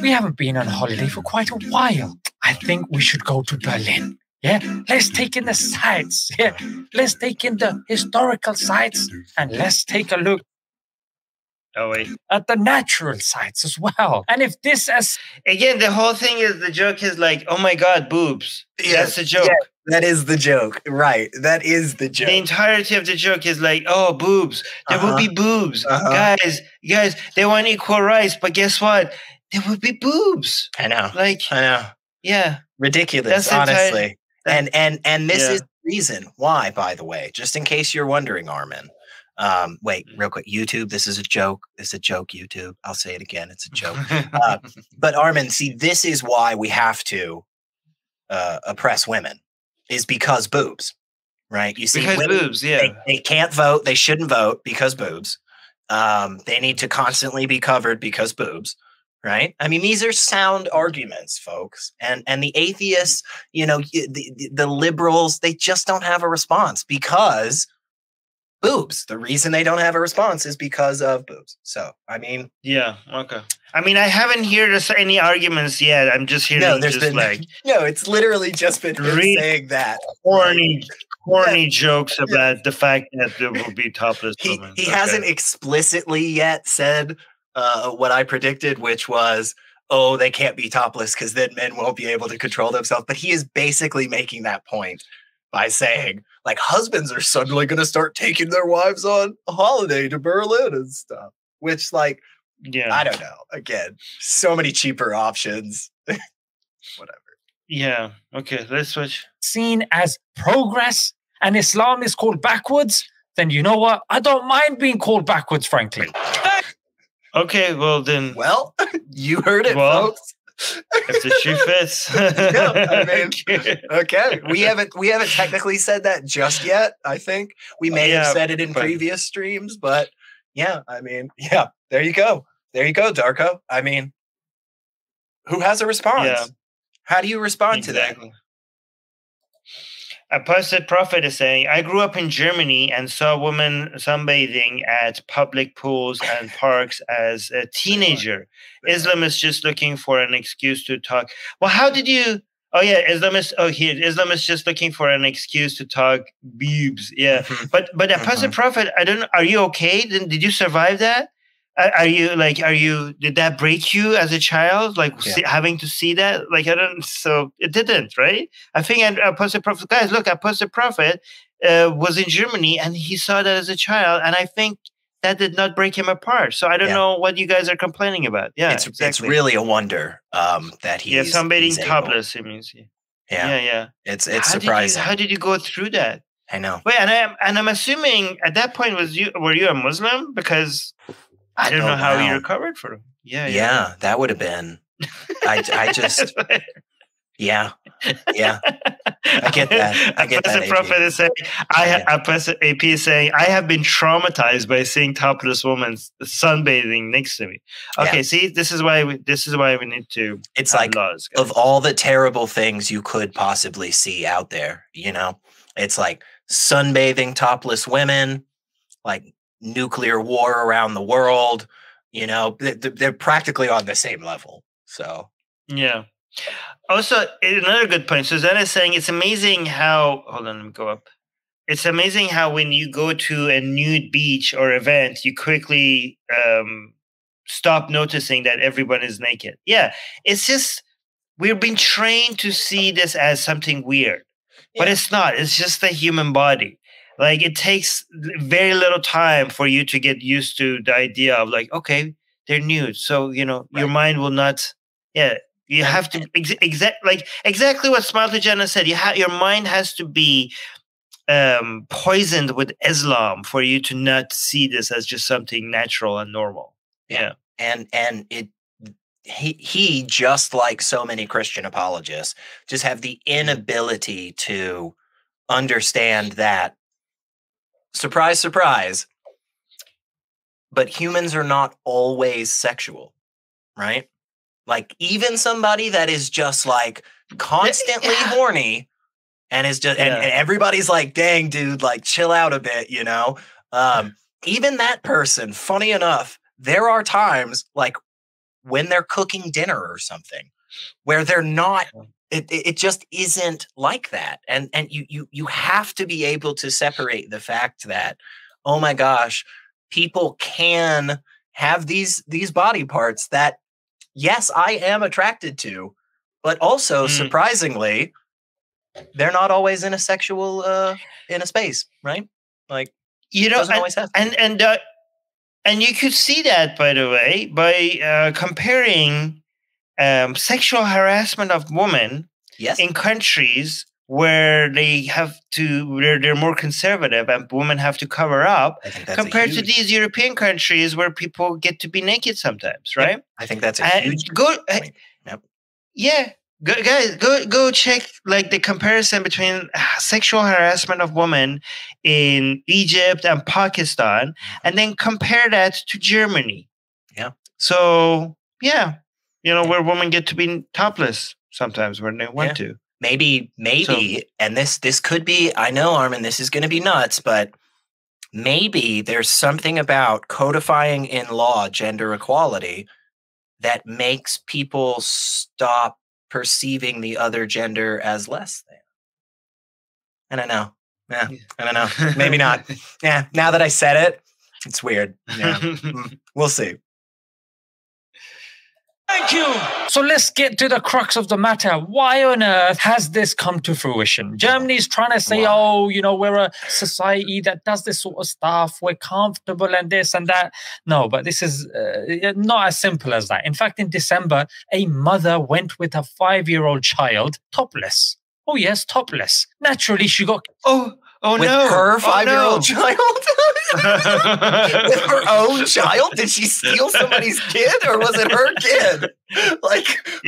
we haven't been on holiday for quite a while. I think we should go to Berlin. Yeah, let's take in the sights. Yeah, let's take in the historical sites, and let's take a look oh, wait. at the natural sites as well. And if this as again, the whole thing is the joke is like, oh my god, boobs. Yeah. That's the joke. Yeah. That is the joke, right? That is the joke. The entirety of the joke is like, oh, boobs. There uh-huh. will be boobs. Uh-huh. Guys, guys, they want equal rights, but guess what? There will be boobs. I know. Like, I know. Yeah. Ridiculous, That's honestly. That, and and and this yeah. is the reason why, by the way, just in case you're wondering, Armin. Um, wait, real quick. YouTube, this is a joke. It's a joke, YouTube. I'll say it again. It's a joke. uh, but Armin, see, this is why we have to uh, oppress women. Is because boobs, right? You see, because women, boobs, yeah. They, they can't vote. They shouldn't vote because boobs. Um, they need to constantly be covered because boobs, right? I mean, these are sound arguments, folks. And and the atheists, you know, the, the liberals, they just don't have a response because boobs. The reason they don't have a response is because of boobs. So, I mean. Yeah, okay. I mean, I haven't heard any arguments yet. I'm just hearing no, just been, like no, it's literally just been saying that horny, horny yeah. jokes about yeah. the fact that there will be topless he, women. He okay. hasn't explicitly yet said uh, what I predicted, which was, oh, they can't be topless because then men won't be able to control themselves. But he is basically making that point by saying, like, husbands are suddenly going to start taking their wives on a holiday to Berlin and stuff, which, like. Yeah, I don't know. Again, so many cheaper options. Whatever. Yeah. Okay. Let's switch. Seen as progress, and Islam is called backwards. Then you know what? I don't mind being called backwards, frankly. Okay. Well then. Well, you heard it, well, folks. If the shoe fits. No, I mean, okay. okay. We haven't we haven't technically said that just yet. I think we may oh, yeah, have said it in but... previous streams, but yeah. I mean, yeah. There you go. There you go, Darko. I mean, who has a response? Yeah. How do you respond exactly. to that? Apostate Prophet is saying, I grew up in Germany and saw women sunbathing at public pools and parks as a teenager. Islam is just looking for an excuse to talk. Well, how did you... Oh, yeah, Islam is... Oh, here, Islam is just looking for an excuse to talk boobs. Yeah, mm-hmm. but but Apostate mm-hmm. Prophet, I don't... Are you okay? Did you survive that? Are you like, are you, did that break you as a child? Like yeah. see, having to see that? Like, I don't, so it didn't, right? I think I, I posted Prophet, guys, look, I posted Prophet uh, was in Germany and he saw that as a child. And I think that did not break him apart. So I don't yeah. know what you guys are complaining about. Yeah, it's, exactly. it's really a wonder um, that he's. Yeah, somebody topless, it means. Yeah. yeah, yeah. yeah. It's, it's how surprising. Did you, how did you go through that? I know. Wait, and, I, and I'm assuming at that point, was you were you a Muslim? Because. I, I don't, don't know how you recovered from him. Yeah, yeah, yeah, that would have been. I, I just, yeah, yeah. I get that. I get that. Prophet is saying, I, I press A P is saying, I have been traumatized by seeing topless women sunbathing next to me. Okay, yeah. see, this is why we, this is why we need to. It's like laws, of all the terrible things you could possibly see out there, you know, it's like sunbathing topless women, like. Nuclear war around the world, you know, they're practically on the same level. So yeah. Also, another good point. Susanna is saying it's amazing how. Hold on, let me go up. It's amazing how when you go to a nude beach or event, you quickly um, stop noticing that everyone is naked. Yeah, it's just we've been trained to see this as something weird, yeah. But it's not. It's just the human body. Like it takes very little time for you to get used to the idea of like, okay, they're nude, so you know right. Your mind will not. Yeah. You have to ex exact like exactly what Smartly Jenna said. You ha your mind has to be um, poisoned with Islam for you to not see this as just something natural and normal. Yeah, yeah. and and it he he just like so many Christian apologists just have the inability to understand that. Surprise, surprise! But humans are not always sexual, right? Like, even somebody that is just, like, constantly yeah. horny and is just, yeah. and, and everybody's like, dang, dude, like, chill out a bit, you know? Um, even that person, funny enough, there are times, like, when they're cooking dinner or something where they're not, it, it just isn't like that. And and you you you have to be able to separate the fact that, oh my gosh, people can have these these body parts that, yes, I am attracted to, but also mm. surprisingly, they're not always in a sexual uh, in a space, right? Like you know, doesn't and, always have to. and and uh, and you could see that, by the way, by uh, comparing um, sexual harassment of women yes. in countries where they have to where they're more conservative and women have to cover up compared huge... to these European countries where people get to be naked sometimes, right? Yep. I think that's a and huge go point. Yep. Yeah, go, guys, go go check like the comparison between sexual harassment of women in Egypt and Pakistan and then compare that to Germany. Yeah. So, yeah, you know, where women get to be topless sometimes when they want yeah. to. Maybe, maybe, so, and this this could be, I know, Armin, this is going to be nuts, but maybe there's something about codifying in law gender equality that makes people stop perceiving the other gender as less than. I don't know. Yeah, I don't know. Maybe not. Yeah, now that I said it, it's weird. Yeah, we'll see. Thank you. So let's get to the crux of the matter. Why on earth has this come to fruition? Germany's trying to say, wow. oh, you know, we're a society that does this sort of stuff. We're comfortable and this and that. No, but this is uh, not as simple as that. In fact, in December, a mother went with her five-year-old child topless. Oh, yes, topless. Naturally, she got... Oh, oh with no. With her five-year-old oh, no. child? With her own child? Did she steal somebody's kid or was it her kid? Like,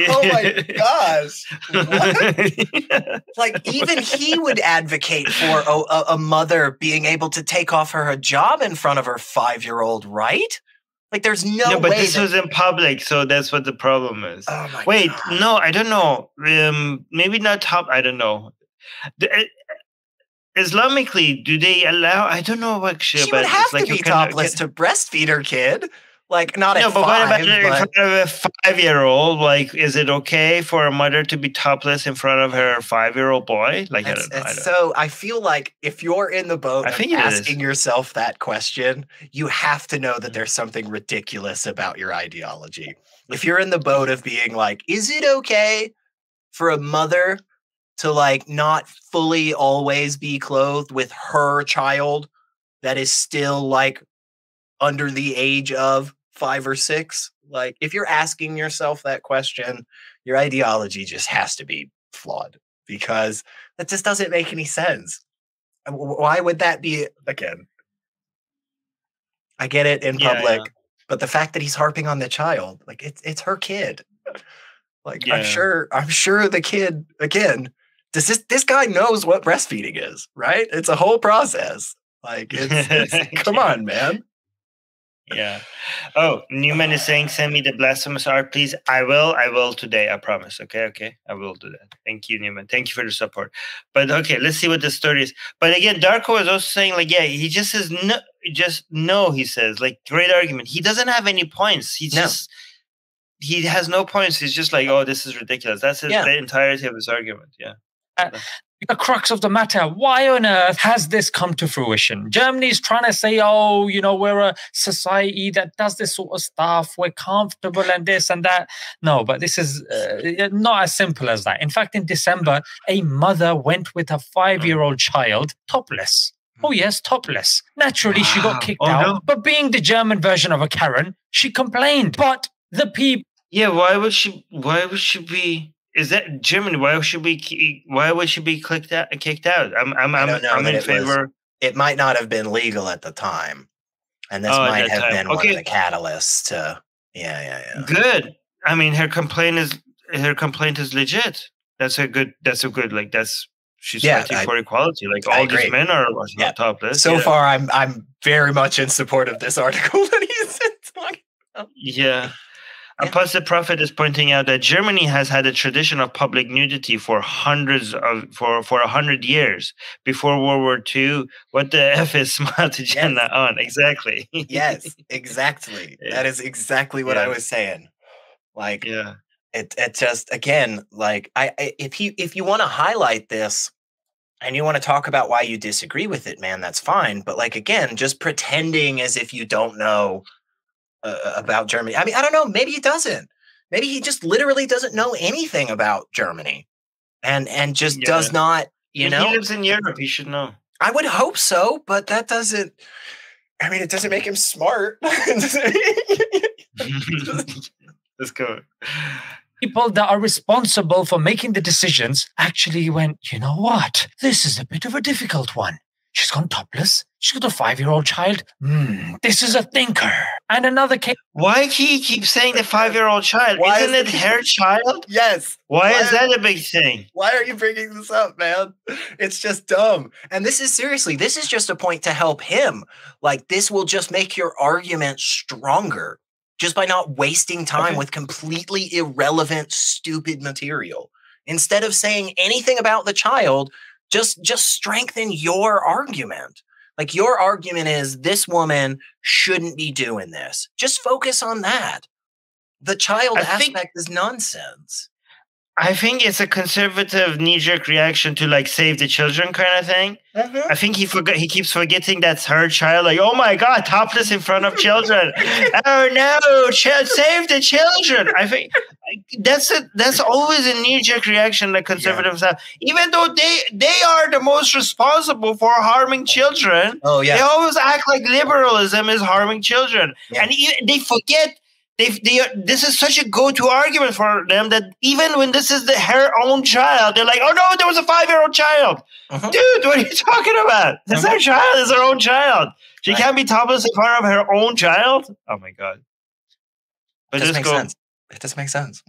oh my gosh. What? Like, even he would advocate for a, a mother being able to take off her hijab in front of her five-year-old, right? Like, there's no, no but way. But this was in public, so that's what the problem is. Oh my Wait, God. no, I don't know. Um, maybe not top, I don't know. The, uh, Islamically, do they allow? I don't know what she would have to like be topless to breastfeed her kid, like not no, at but five. What about but... a five-year-old? Like, is it okay for a mother to be topless in front of her five-year-old boy? Like, that's, I don't know. I don't so know. I feel like if you're in the boat, I of think asking is. yourself that question, you have to know that there's something ridiculous about your ideology. If you're in the boat of being like, is it okay for a mother to like not fully always be clothed with her child that is still like under the age of five or six? Like, if you're asking yourself that question, your ideology just has to be flawed because that just doesn't make any sense. Why would that be? Again, I get it in yeah, public, yeah. but the fact that he's harping on the child, like it's it's her kid. Like yeah. I'm sure, I'm sure the kid again. Does this this guy knows what breastfeeding is, right? It's a whole process. Like, it's, it's, come on, man. Yeah. Oh, Newman is saying, send me the blasphemous art, please. I will. I will today. I promise. Okay. Okay. I will do that. Thank you, Newman. Thank you for the support. But okay, let's see what the story is. But again, Darko is also saying, like, yeah, he just says no. Just no. He says, like, great argument. He doesn't have any points. He no. just. he has no points. He's just like, oh, this is ridiculous. That's his, yeah. the entirety of his argument. Yeah. Uh, the crux of the matter, why on earth has this come to fruition? Germany's trying to say, oh, you know, we're a society that does this sort of stuff. We're comfortable and this and that. No, but this is uh, not as simple as that. In fact, in December, a mother went with her five-year-old child topless. Oh, yes, topless. Naturally, wow. she got kicked oh, out. No. But being the German version of a Karen, she complained. But the people... Yeah, why would she... Why would she be... Is that Germany? Why should we? Why would she be kicked out? Kicked out? I'm. I'm. I'm, I'm in it favor. Was, it might not have been legal at the time, and this oh, might have time. been okay. one of the catalysts to. Yeah, yeah, yeah. Good. I mean, her complaint is her complaint is legit. That's a good. That's a good. Like that's she's yeah, fighting I, for equality. Like I all agree. These men are, are yeah. topless. So yeah. far, I'm. I'm very much in support of this article that he's talking about. Yeah. Yeah. Apostate Prophet is pointing out that Germany has had a tradition of public nudity for hundreds of for for a hundred years before World War Two. What the f is smile to Jenna yes. on exactly? yes, exactly. Yeah. That is exactly what yeah. I was saying. Like, yeah, it it just again, like I, I if you if you want to highlight this and you want to talk about why you disagree with it, man, that's fine. But like again, just pretending as if you don't know. Uh, about Germany. I mean, I don't know. Maybe he doesn't. Maybe he just literally doesn't know anything about Germany, and and just yeah. does not. You know, he lives in Europe. He should know. I would hope so, but that doesn't. I mean, it doesn't make him smart. Let's go. People that are responsible for making the decisions actually went, you know what? This is a bit of a difficult one. She's gone topless. She's got a five-year-old child. Mm, this is a thinker. And another case. Why do you keep saying the five-year-old child? Why Isn't is it her child? Yes. Why, why is that a big thing? Why are you bringing this up, man? It's just dumb. And this is seriously, this is just a point to help him. Like this will just make your argument stronger just by not wasting time okay. with completely irrelevant, stupid material. Instead of saying anything about the child, Just just strengthen your argument. Like your argument is this woman shouldn't be doing this. Just focus on that. The child I aspect think, is nonsense. I think it's a conservative knee-jerk reaction to like save the children kind of thing. Mm-hmm. I think he forgot he keeps forgetting that's her child. Like, oh my God, topless in front of children. Oh no, child, save the children. I think that's a, that's always a knee-jerk reaction that conservatives yeah. have. Even though they, they are the most responsible for harming children, oh, yeah. they always act like liberalism is harming children. Yeah. And e- they forget they, they this is such a go-to argument for them that even when this is the, her own child, they're like, oh no, there was a five-year-old child. Uh-huh. Dude, what are you talking about? It's uh-huh. her child. It's her own child. She right. can't be topless in front of her own child? Oh my God. But just makes go, sense. It doesn't make sense.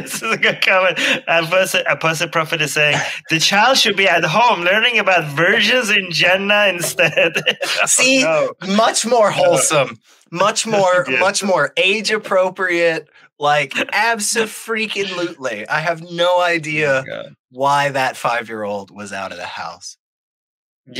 This is a good comment. Apostate Prophet is saying the child should be at home learning about virgins in Jannah instead. oh, See, no. much more wholesome, much more, much more age appropriate. Like abso-freaking-lutely. I have no idea oh why that five-year-old was out of the house.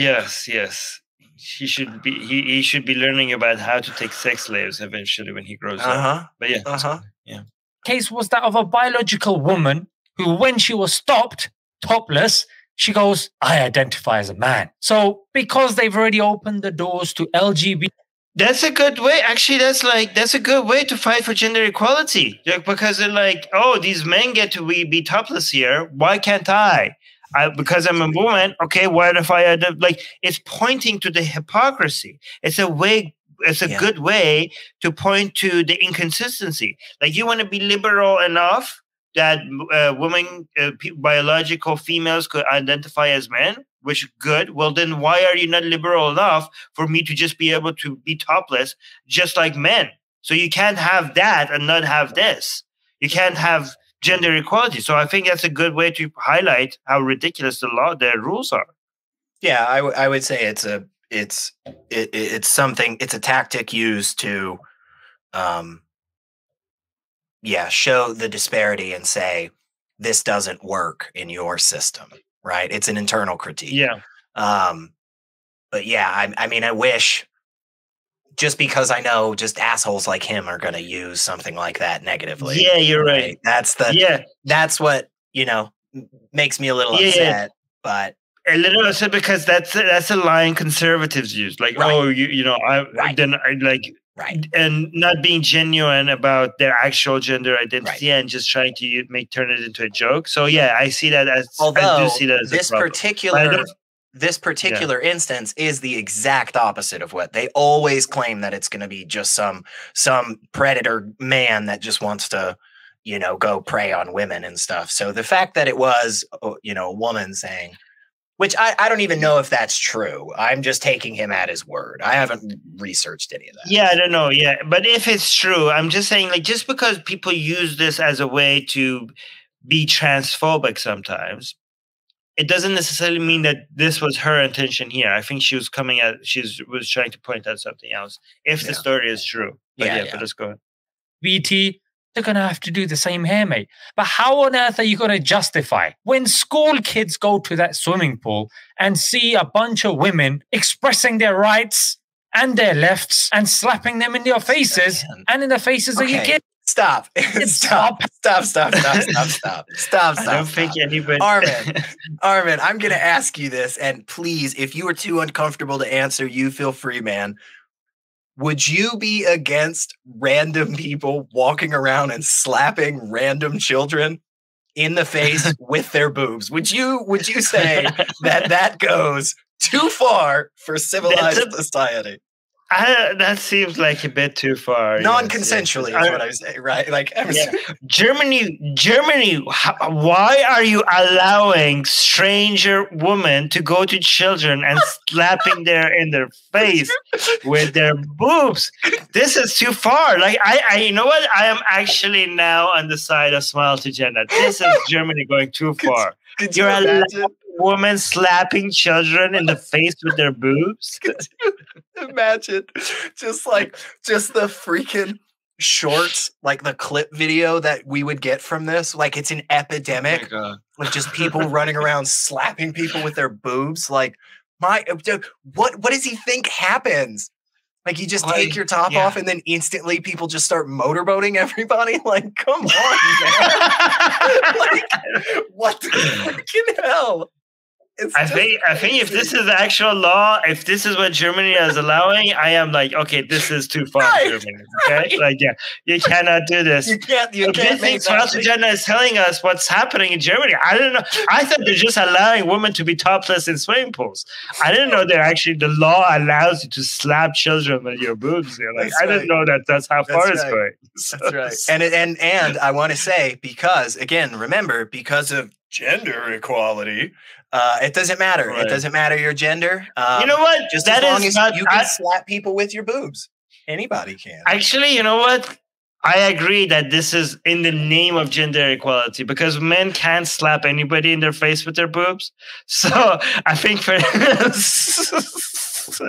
Yes, yes. He should be he, he should be learning about how to take sex slaves eventually when he grows uh-huh. up. But yeah, uh-huh. yeah. Case was that of a biological woman who, when she was stopped topless, she goes, "I identify as a man." So because they've already opened the doors to L G B T. That's a good way. Actually, that's like that's a good way to fight for gender equality. Like, because they're like, "Oh, these men get to be, be topless here. Why can't I?" I, because I'm a woman, okay, what if I had, like, it's pointing to the hypocrisy. It's a way, it's a yeah. good way to point to the inconsistency. Like, you want to be liberal enough that uh, women, uh, p- biological females could identify as men, which is good. Well, then why are you not liberal enough for me to just be able to be topless just like men? So you can't have that and not have this. You can't have gender equality. So I think that's a good way to highlight how ridiculous the law, the rules are. Yeah, I, w- I would say it's a it's it, it's something. It's a tactic used to, um, yeah, show the disparity and say this doesn't work in your system, right? It's an internal critique. Yeah. Um, but yeah, I, I mean, I wish just because I know just assholes like him are going to use something like that negatively. Yeah, you're right. right? That's the, yeah. that's what, you know, makes me a little yeah, upset, yeah. but. A little upset because that's, that's a line conservatives use. Like, right. oh, you, you know, I right. then I like, right. and not being genuine about their actual gender identity right. and just trying to make, turn it into a joke. So yeah, I see that as, although I do see that as this a particular, this particular yeah. instance is the exact opposite of what they always claim, that it's going to be just some, some predator man that just wants to, you know, go prey on women and stuff. So the fact that it was, you know, a woman saying, which I, I don't even know if that's true. I'm just taking him at his word. I haven't researched any of that. Yeah, I don't know. Yeah. But if it's true, I'm just saying, like, just because people use this as a way to be transphobic sometimes, it doesn't necessarily mean that this was her intention here. I think she was coming at, she was trying to point out something else, if yeah. the story is true. But yeah, yeah, yeah. but let's go ahead. B T, they're going to have to do the same here, mate. But how on earth are you going to justify when school kids go to that swimming pool and see a bunch of women expressing their rights and their lefts and slapping them in your faces oh, and in the faces okay. of your kids? Stop. Stop. Stop, stop, stop, stop, stop, stop, stop. I don't think anybody. Armin, Armin, I'm going to ask you this. And please, if you are too uncomfortable to answer, you feel free, man. Would you be against random people walking around and slapping random children in the face with their boobs? Would you would you say that that goes too far for civilized a, society? I, that seems like a bit too far. Non-consensually yes, yes. is what I'm saying, right? Like I'm yeah. Germany, Germany, why are you allowing stranger women to go to children and slapping their in their face with their boobs? This is too far. Like I, I, you know what? I am actually now on the side of Smile to Jenna. This is Germany going too far. Could, could You're you allowing women slapping children in the face with their boobs. Could you imagine just like just the freaking shorts, like the clip video that we would get from this. Like it's an epidemic oh with just people running around slapping people with their boobs. Like my what what does he think happens? Like you just like, take your top yeah. off and then instantly people just start motorboating everybody. Like, come on, man. Like, what the freaking hell? It's I think crazy. I think if this is the actual law, if this is what Germany is allowing, I am like, okay, this is too far, right, Germany. Okay, right. Like, yeah, you cannot do this. You can't. You okay, can't. This thing Jenna is telling us what's happening in Germany. I don't know. I thought they're just allowing women to be topless in swimming pools. I didn't know they're actually the law allows you to slap children with your boobs. You're like, that's I didn't right. know that. That's how that's far right. it's going. So, that's right. And and and I want to say because again, remember because of gender equality. Uh, it doesn't matter. Right. It doesn't matter your gender. Um, you know what? Just that as long is as not, you can I, slap people with your boobs. Anybody can. Actually, you know what? I agree that this is in the name of gender equality because men can't slap anybody in their face with their boobs. So I think for so,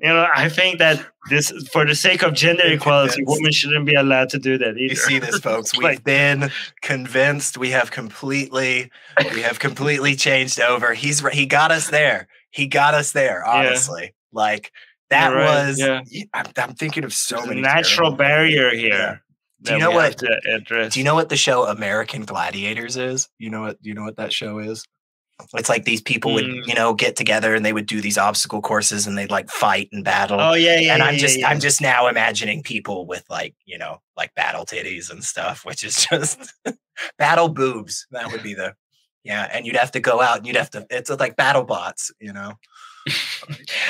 you know, I think that this for the sake of gender equality, convinced. women shouldn't be allowed to do that either. You see this, folks. We've been convinced. We have completely, we have completely changed over. He's he got us there. He got us there. Honestly, yeah. like that right. was. Yeah. I'm, I'm thinking of so There's many natural barrier things. here. Yeah. Do you know what? Do you know what the show American Gladiators is? You know what? You know what that show is? It's like these people would, mm. you know, get together and they would do these obstacle courses and they'd like fight and battle. Oh yeah, yeah. And I'm yeah, just, yeah. I'm just now imagining people with like, you know, like battle titties and stuff, which is just battle boobs. That would be the, yeah. And you'd have to go out and you'd have to. It's like battle bots, you know.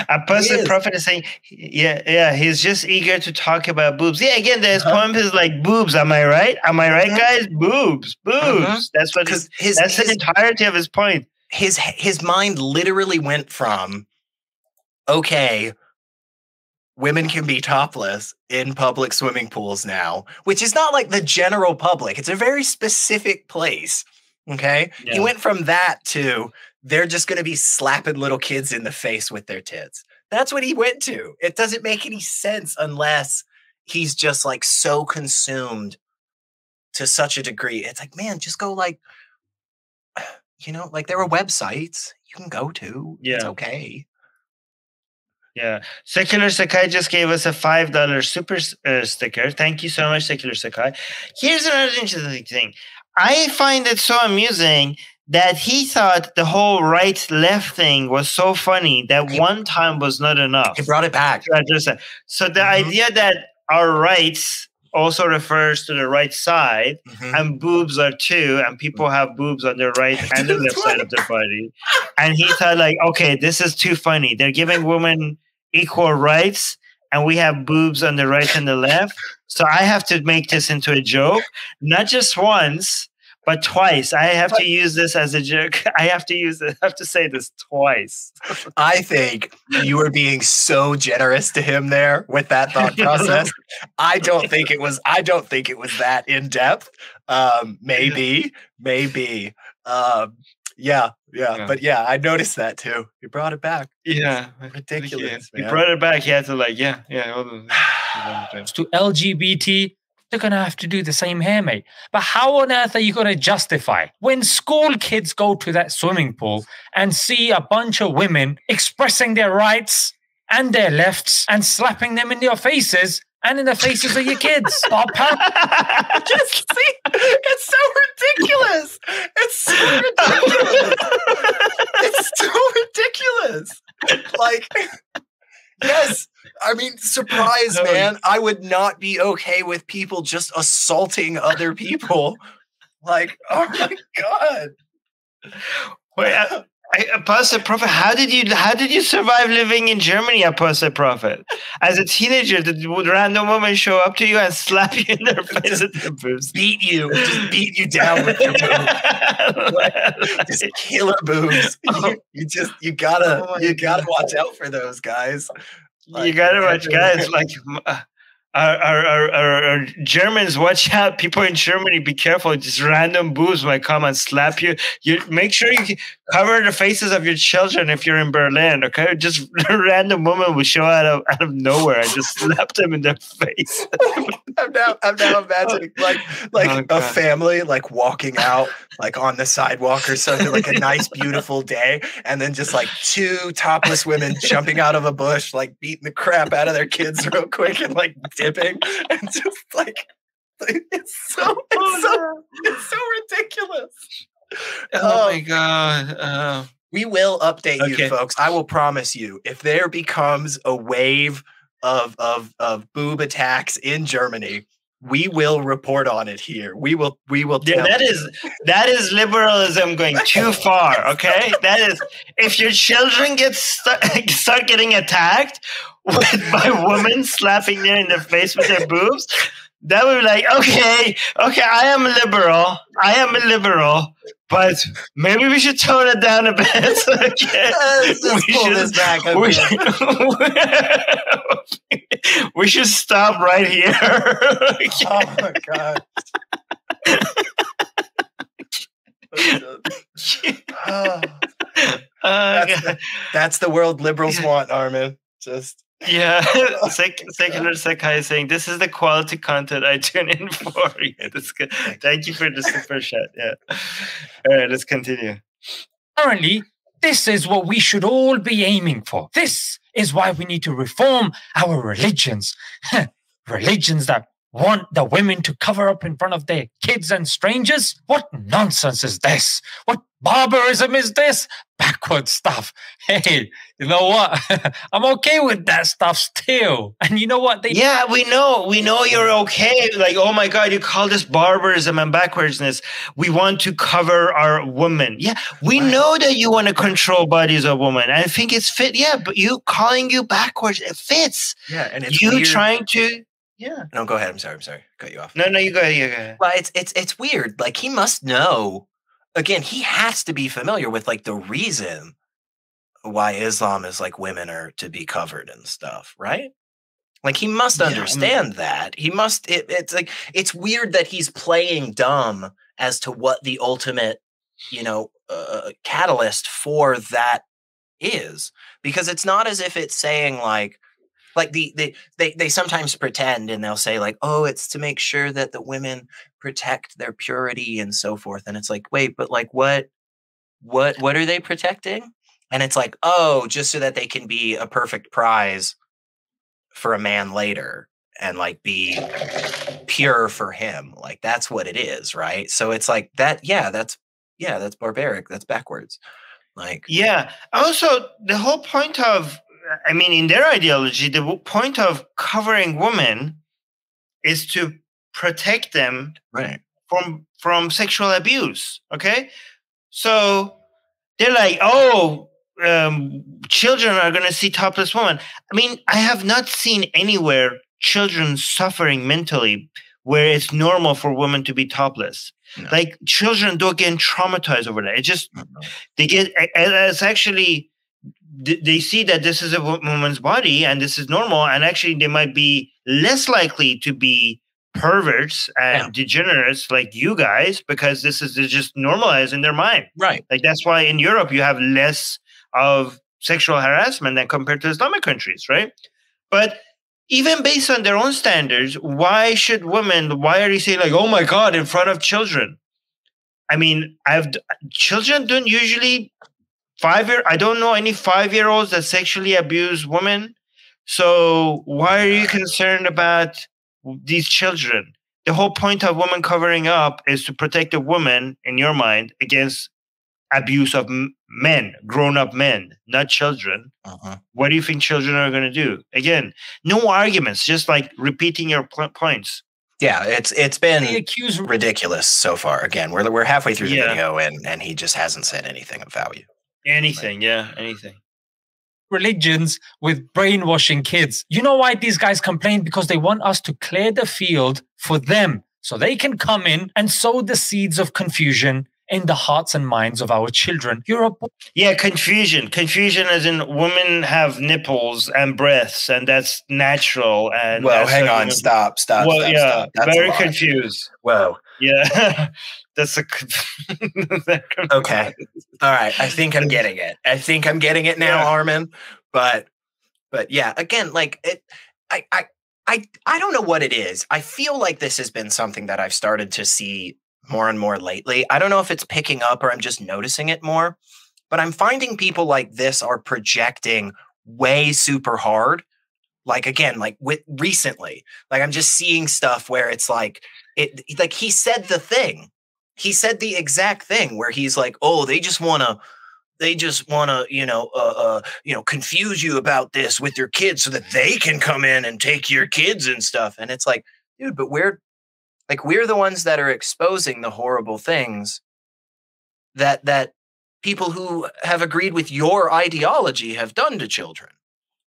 Apostate Prophet is saying, yeah, yeah, he's just eager to talk about boobs. Yeah, again, his uh-huh. poem is like boobs. Am I right? Am I right, guys? Boobs, boobs. Uh-huh. That's what. His, his, that's his, the entirety of his point. His his mind literally went from, okay, women can be topless in public swimming pools now, which is not like the general public. It's a very specific place. Okay, yeah. He went from that to they're just going to be slapping little kids in the face with their tits. That's what he went to. It doesn't make any sense unless he's just like so consumed to such a degree. It's like, man, just go like, you know, like there are websites you can go to. Yeah. It's okay. Yeah. Secular Sakai just gave us a five dollar super uh, sticker. Thank you so much, Secular Sakai. Here's another interesting thing. I find it so amusing that he thought the whole right-left thing was so funny that he, one time was not enough. He brought it back. So the mm-hmm. idea that our rights also refers to the right side, mm-hmm. and boobs are two, and people have boobs on their right and the left side of their body. And he thought, like, okay, this is too funny. They're giving women equal rights, and we have boobs on the right and the left. So I have to make this into a joke, not just once, but twice. I have but, to use this as a joke. I have to use it. I have to say this twice. I think you were being so generous to him there with that thought process. I don't think it was. I don't think it was that in depth. Um, maybe, maybe. Um, yeah, yeah, yeah. But yeah, I noticed that too. He brought it back. Yeah, ridiculous. He, he brought it back. He had to like, yeah, yeah. Hold on. To L G B T. You're going to have to do the same here, mate. But how on earth are you going to justify when school kids go to that swimming pool and see a bunch of women expressing their rights and their lefts and slapping them in your faces and in the faces of your kids? Just see, it's so ridiculous. It's so ridiculous. It's so ridiculous. Like... Yes. I mean, surprise, no, man. I would not be okay with people just assaulting other people. Like, oh my God. Wait, Apostate Prophet, how did you how did you survive living in Germany, Apostate Prophet? As a teenager, did, would random women show up to you and slap you in their face at the boobs? Beat you. Just beat you down with your boobs. Like, just killer boobs. You, you just you gotta oh you gotta God. watch out for those guys. Like, you gotta watch guys like uh, Our, our, our, our, our Germans, watch out. People in Germany, be careful. Just random boobs might come and slap you. You make sure you cover the faces of your children if you're in Berlin, okay? Just a random woman will show out of, out of nowhere and just slap them in their face. I'm now I'm now imagining like like oh, a family like walking out like on the sidewalk or something, like a nice beautiful day, and then just like two topless women jumping out of a bush, like beating the crap out of their kids real quick and like dipping and just like, like it's so it's oh, so no. it's so ridiculous. Oh um, my God. Uh, we will update okay. you folks. I will promise you, if there becomes a wave of of of boob attacks in Germany, we will report on it here. We will we will tell yeah, that you. is that is liberalism going too far, okay? That is, if your children get st- start getting attacked with, by women slapping them in the face with their boobs, that would be like, okay, okay, I am a liberal. I am a liberal, but maybe we should tone it down a bit. Okay. Let's just we pull should, this back. We should, we should stop right here. Okay. Oh my God. oh. That's, the, that's the world liberals want, Armin. Just. Yeah, Secular Sakai is saying, this is the quality content I tune in for. Yeah, that's good. Thank you for the super chat. Yeah. All right, let's continue. Apparently, this is what we should all be aiming for. This is why we need to reform our religions. Religions that want the women to cover up in front of their kids and strangers? What nonsense is this? What barbarism is this? Backward stuff. Hey, you know what? I'm okay with that stuff still. And you know what? They- yeah, we know. We know you're okay. Like, oh my God, you call this barbarism and backwardsness. We want to cover our woman. Yeah, we right. know that you want to control bodies of women. I think it's fit. Yeah, but you calling you backwards, it fits. Yeah, and it's you weird. trying to... Yeah. No, go ahead. I'm sorry. I'm sorry. Cut you off. No, no, you go ahead. You go ahead. Well, it's it's it's weird. Like, he must know. Again, he has to be familiar with like the reason why Islam is like women are to be covered and stuff, right? Like, he must understand yeah, I mean, that. He must. It, it's like it's weird that he's playing dumb as to what the ultimate, you know, uh, catalyst for that is, because it's not as if it's saying like. Like the, the they they sometimes pretend and they'll say like, oh, it's to make sure that the women protect their purity and so forth. And it's like, wait, but like what what what are they protecting? And it's like, oh, just so that they can be a perfect prize for a man later and like be pure for him. Like, that's what it is. Right. So it's like that. Yeah, that's yeah, that's barbaric. That's backwards. Like, yeah. Also, the whole point of, I mean, in their ideology, the point of covering women is to protect them right. from from sexual abuse. Okay. So they're like, oh, um, children are going to see topless women. I mean, I have not seen anywhere children suffering mentally where it's normal for women to be topless. No. Like, children don't get traumatized over that. It just, no, no. they get, it's actually, they see that this is a woman's body and this is normal. And actually, they might be less likely to be perverts and yeah. degenerates like you guys, because this is just normalized in their mind. Right. Like, that's why in Europe, you have less of sexual harassment than compared to Islamic countries, right? But even based on their own standards, why should women, why are you saying like, oh my God, in front of children? I mean, I've children don't usually five-year, I don't know any five-year-olds that sexually abuse women. So why are you concerned about these children? The whole point of women covering up is to protect the woman, in your mind, against abuse of men, grown-up men, not children. Uh-huh. What do you think children are going to do? Again, no arguments, just like repeating your points. Yeah, it's it's been ridiculous so far. Again, we're we're halfway through the yeah. video, and and he just hasn't said anything of value. Anything, like, yeah, anything. Religions with brainwashing kids. You know why these guys complain? Because they want us to clear the field for them so they can come in and sow the seeds of confusion in the hearts and minds of our children. Europe. Yeah, confusion. Confusion as in women have nipples and breasts, and that's natural. And well, hang on, stop, stop, well, stop, yeah, stop. That's very confused. Well, yeah. That's a okay. All right. I think I'm getting it. I think I'm getting it now, yeah. Armin. But, but yeah. Again, like it. I, I, I, I don't know what it is. I feel like this has been something that I've started to see more and more lately. I don't know if it's picking up or I'm just noticing it more. But I'm finding people like this are projecting way super hard. Like again, like with recently, like I'm just seeing stuff where it's like it. Like he said the thing. He said the exact thing where he's like, "Oh, they just want to, they just want to, you know, uh, uh, you know, confuse you about this with your kids so that they can come in and take your kids and stuff." And it's like, dude, but we're, like, we're the ones that are exposing the horrible things that that people who have agreed with your ideology have done to children.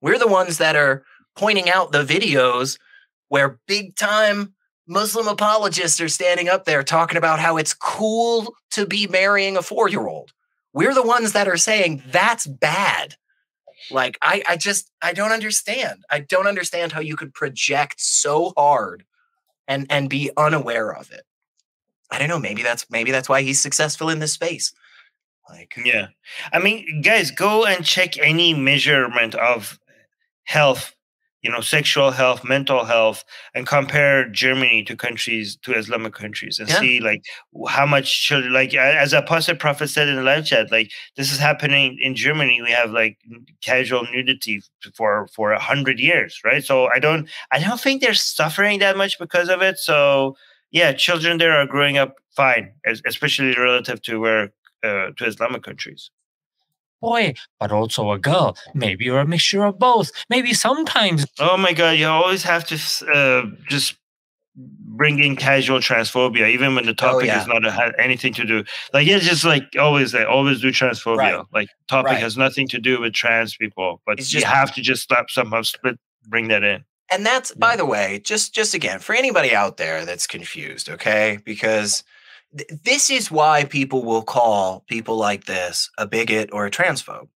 We're the ones that are pointing out the videos where big time Muslim apologists are standing up there talking about how it's cool to be marrying a four-year-old. We're the ones that are saying that's bad. Like, I, I just, I don't understand. I don't understand how you could project so hard and, and be unaware of it. I don't know. Maybe that's, maybe that's why he's successful in this space. Like, yeah. I mean, guys, go and check any measurement of health, you know, sexual health, mental health, and compare Germany to countries, to Islamic countries, and yeah. see like how much children, like as Apostate Prophet said in the live chat, like this is happening in Germany. We have like casual nudity for for a hundred years, right? So I don't, I don't think they're suffering that much because of it. So yeah, children there are growing up fine, especially relative to where uh, to Islamic countries. Boy, but also a girl. Maybe you're a mixture of both. Maybe sometimes. Oh my God, you always have to uh, just bring in casual transphobia, even when the topic oh, yeah. is not a, has anything to do. Like, it's just like always, they always do transphobia. Right. Like, topic right. has nothing to do with trans people, but it's you just, have to just stop somehow, split, bring that in. And that's, yeah. by the way, just just again, for anybody out there that's confused, okay? Because this is why people will call people like this a bigot or a transphobe,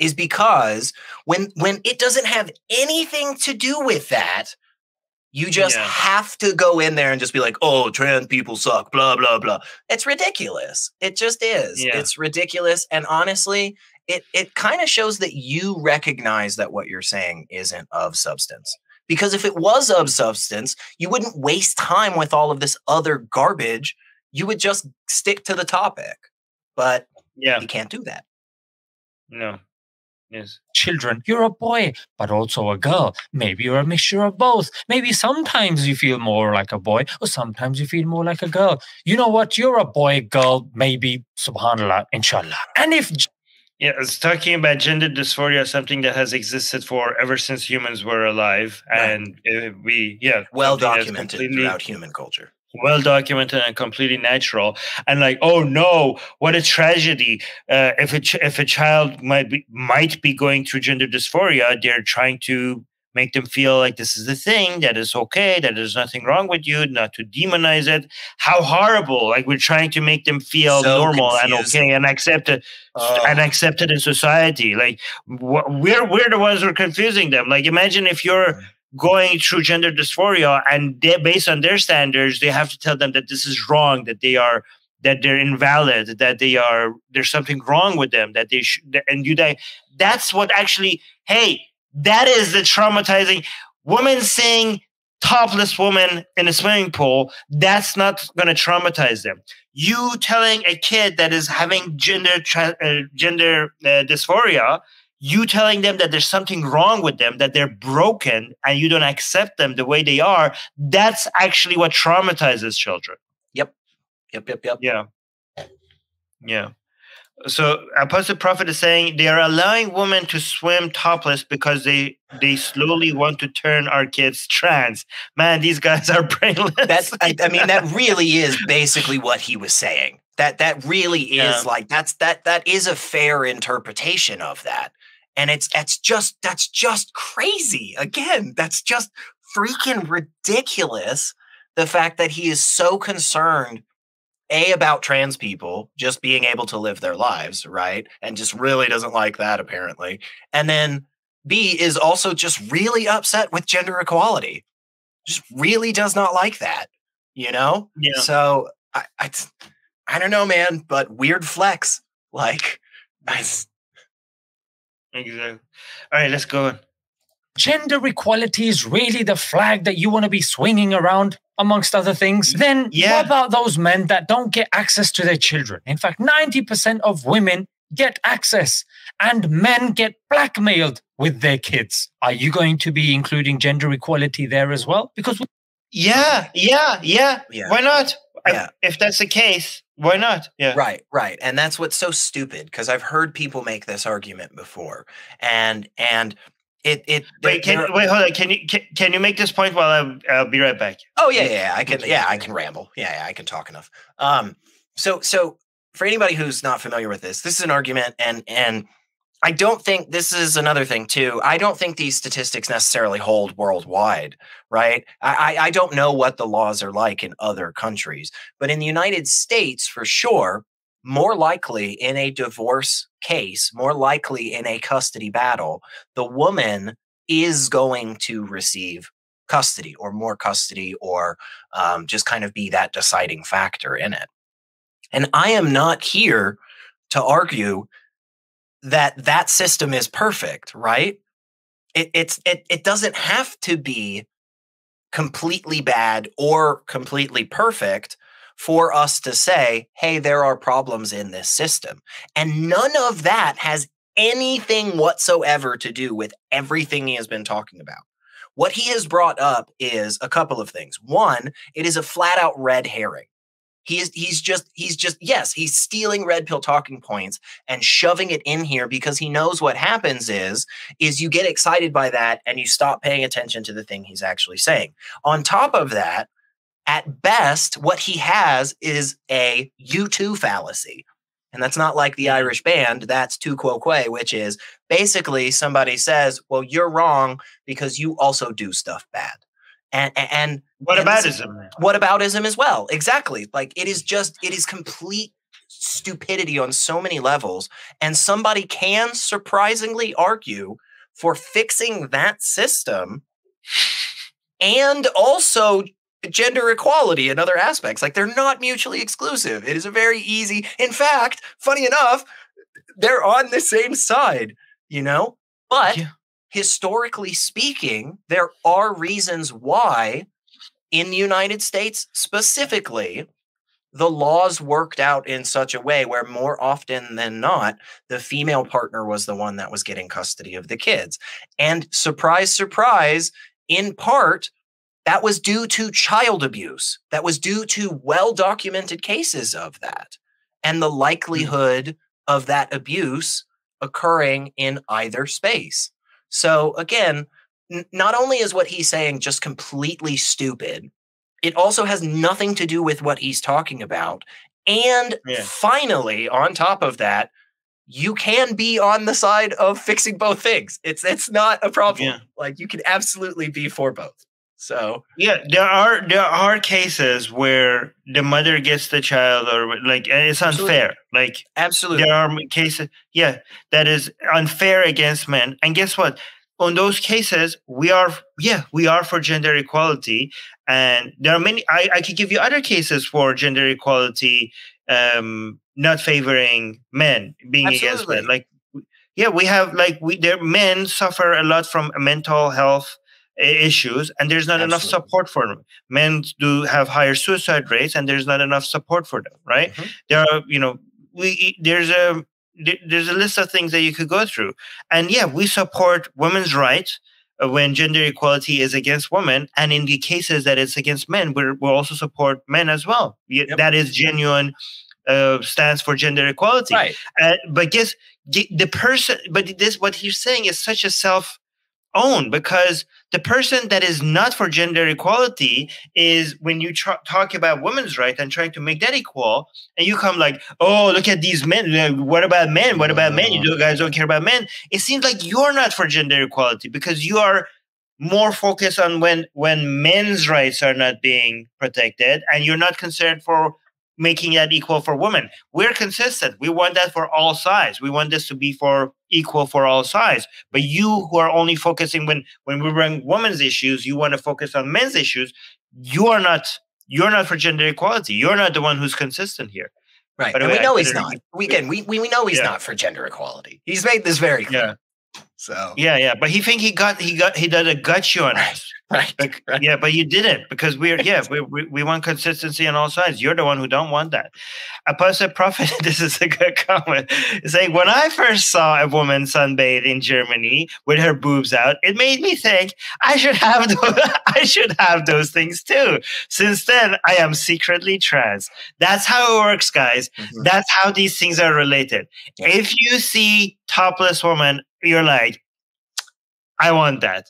is because when when it doesn't have anything to do with that, you just yeah. have to go in there and just be like, oh, trans people suck, blah, blah, blah. It's ridiculous. It just is. Yeah. It's ridiculous. And honestly, it it kind of shows that you recognize that what you're saying isn't of substance. Because if it was of substance, you wouldn't waste time with all of this other garbage. You would just stick to the topic, but yeah. you can't do that. No. Yes. Children, you're a boy, but also a girl. Maybe you're a mixture of both. Maybe sometimes you feel more like a boy, or sometimes you feel more like a girl. You know what? You're a boy, girl, maybe, subhanallah, inshallah. And if... Yeah, it's talking about gender dysphoria, something that has existed for ever since humans were alive. And right. we, yeah. Well documented throughout human culture. Well documented and completely natural, and like, oh no, what a tragedy! Uh, if a ch if a child might be might be going through gender dysphoria, they're trying to make them feel like this is the thing that is okay, that there's nothing wrong with you, not to demonize it. How horrible! Like we're trying to make them feel so normal confused. and okay and accepted oh. and accepted in society. Like we're we're the ones who are confusing them. Like imagine if you're going through gender dysphoria, and they, based on their standards, they have to tell them that this is wrong, that they are, that they're invalid, that they are, there's something wrong with them, that they should, and you die. That's what actually, hey, that is the traumatizing woman saying topless woman in a swimming pool. That's not going to traumatize them. You telling a kid that is having gender tra uh, gender uh, dysphoria, you telling them that there's something wrong with them, that they're broken and you don't accept them the way they are, that's actually what traumatizes children. Yep. Yep, yep, yep. Yeah. Yeah. So Apostate Prophet is saying they are allowing women to swim topless because they they slowly want to turn our kids trans. Man, these guys are brainless. That's, I, I mean, that really is basically what he was saying. That that really is yeah. like that's that that is a fair interpretation of that. And it's it's just that's just crazy. Again, that's just freaking ridiculous. The fact that he is so concerned, A, about trans people just being able to live their lives, right? And just really doesn't like that, apparently. And then B, is also just really upset with gender equality. Just really does not like that, you know? Yeah. So I, I I don't know, man, but weird flex. Like I Exactly. All right, let's go on. Gender equality is really the flag that you want to be swinging around, amongst other things. Then yeah. what about those men that don't get access to their children? In fact, ninety percent of women get access and men get blackmailed with their kids. Are you going to be including gender equality there as well? Because Yeah, yeah, yeah. yeah. Why not? Yeah. If, if that's the case, why not? Yeah. Right, right. And that's what's so stupid, because I've heard people make this argument before. And and it it Wait, can you, wait, hold on. Can you can, can you make this point while I'm, I'll be right back? Oh yeah, yeah, I can yeah, I can ramble. Yeah, yeah, I can talk enough. Um so so for anybody who's not familiar with this, this is an argument, and and I don't think this is another thing too. I don't think these statistics necessarily hold worldwide, right? I, I don't know what the laws are like in other countries, but in the United States, for sure, more likely in a divorce case, more likely in a custody battle, the woman is going to receive custody or more custody, or um, just kind of be that deciding factor in it. And I am not here to argue that that system is perfect, right? It, it's, it, it doesn't have to be completely bad or completely perfect for us to say, hey, there are problems in this system. And none of that has anything whatsoever to do with everything he has been talking about. What he has brought up is a couple of things. One, it is a flat out red herring. He is, he's just, he's just, yes, he's stealing red pill talking points and shoving it in here because he knows what happens is, is you get excited by that and you stop paying attention to the thing he's actually saying. On top of that, at best, what he has is a U two fallacy. And that's not like the Irish band, that's tu quoque, which is basically somebody says, well, you're wrong because you also do stuff bad. And, and what and aboutism? What aboutism as well? Exactly. Like it is just, it is complete stupidity on so many levels. And somebody can surprisingly argue for fixing that system and also gender equality and other aspects. Like they're not mutually exclusive. It is a very easy, in fact, funny enough, they're on the same side, you know, but yeah. Historically speaking, there are reasons why in the United States specifically the laws worked out in such a way where more often than not, the female partner was the one that was getting custody of the kids. And surprise, surprise, in part, that was due to child abuse. That was due to well-documented cases of that and the likelihood of that abuse occurring in either space. So again, n- not only is what he's saying just completely stupid, it also has nothing to do with what he's talking about. And yeah. finally, on top of that, you can be on the side of fixing both things. It's, it's not a problem. Yeah. Like you can absolutely be for both. So yeah, there are there are cases where the mother gets the child, or like it's unfair. Absolutely. Like absolutely, there are cases, yeah, that is unfair against men. And guess what? On those cases, we are yeah we are for gender equality, and there are many. I I could give you other cases for gender equality, um, not favoring men, being absolutely. Against men. Like yeah, we have like we there men suffer a lot from mental health issues, and there's not Absolutely. Enough support for them. Men do have higher suicide rates, and there's not enough support for them. Right? Mm-hmm. There are, you know, we there's a there's a list of things that you could go through, and yeah, we support women's rights when gender equality is against women, and in the cases that it's against men, we're, we'll also support men as well. Yep. That is genuine uh, stance for gender equality. Right. Uh, but guess the person, but this what he's saying is such a self. Own because the person that is not for gender equality is when you tra- talk about women's rights and trying to make that equal, and you come like, oh, look at these men. What about men? What about men? You guys don't care about men. It seems like you're not for gender equality because you are more focused on when when men's rights are not being protected, and you're not concerned for making that equal for women. We're consistent. We want that for all sides. We want this to be for equal for all sides. But you who are only focusing when, when we bring women's issues, you want to focus on men's issues. You are not, you're not for gender equality. You're not the one who's consistent here. Right. By the and way, we know he's not. We can, we, we know he's yeah. not for gender equality. He's made this very clear. Yeah. So yeah, yeah, but he think he got he got he did a gut you on us, right, right, right? Yeah, but you didn't because we're yeah we, we we want consistency on all sides. You're the one who don't want that. Apostate Prophet, this is a good comment. It's like when I first saw a woman sunbathe in Germany with her boobs out, it made me think I should have those, I should have those things too. Since then, I am secretly trans. That's how it works, guys. Mm-hmm. That's how these things are related. Yeah. If you see topless woman. You're like, I want that.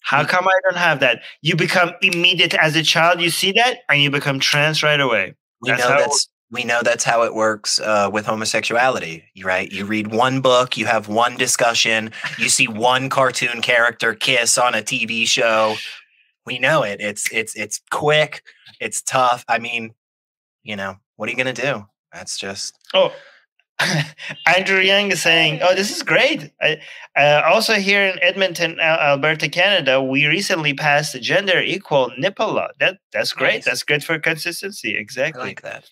How come I don't have that? You become immediate as a child. You see that, and you become trans right away. We that's know that's we know that's how it works uh, with homosexuality, right? You read one book, you have one discussion, you see one cartoon character kiss on a T V show. We know it. It's it's it's quick. It's tough. I mean, you know, what are you gonna do? That's just oh. Andrew Yang is saying, oh, this is great. I, uh, also here in Edmonton, Alberta, Canada, we recently passed the gender equal nipple law. That, that's great. Nice. That's good for consistency. Exactly. I like that.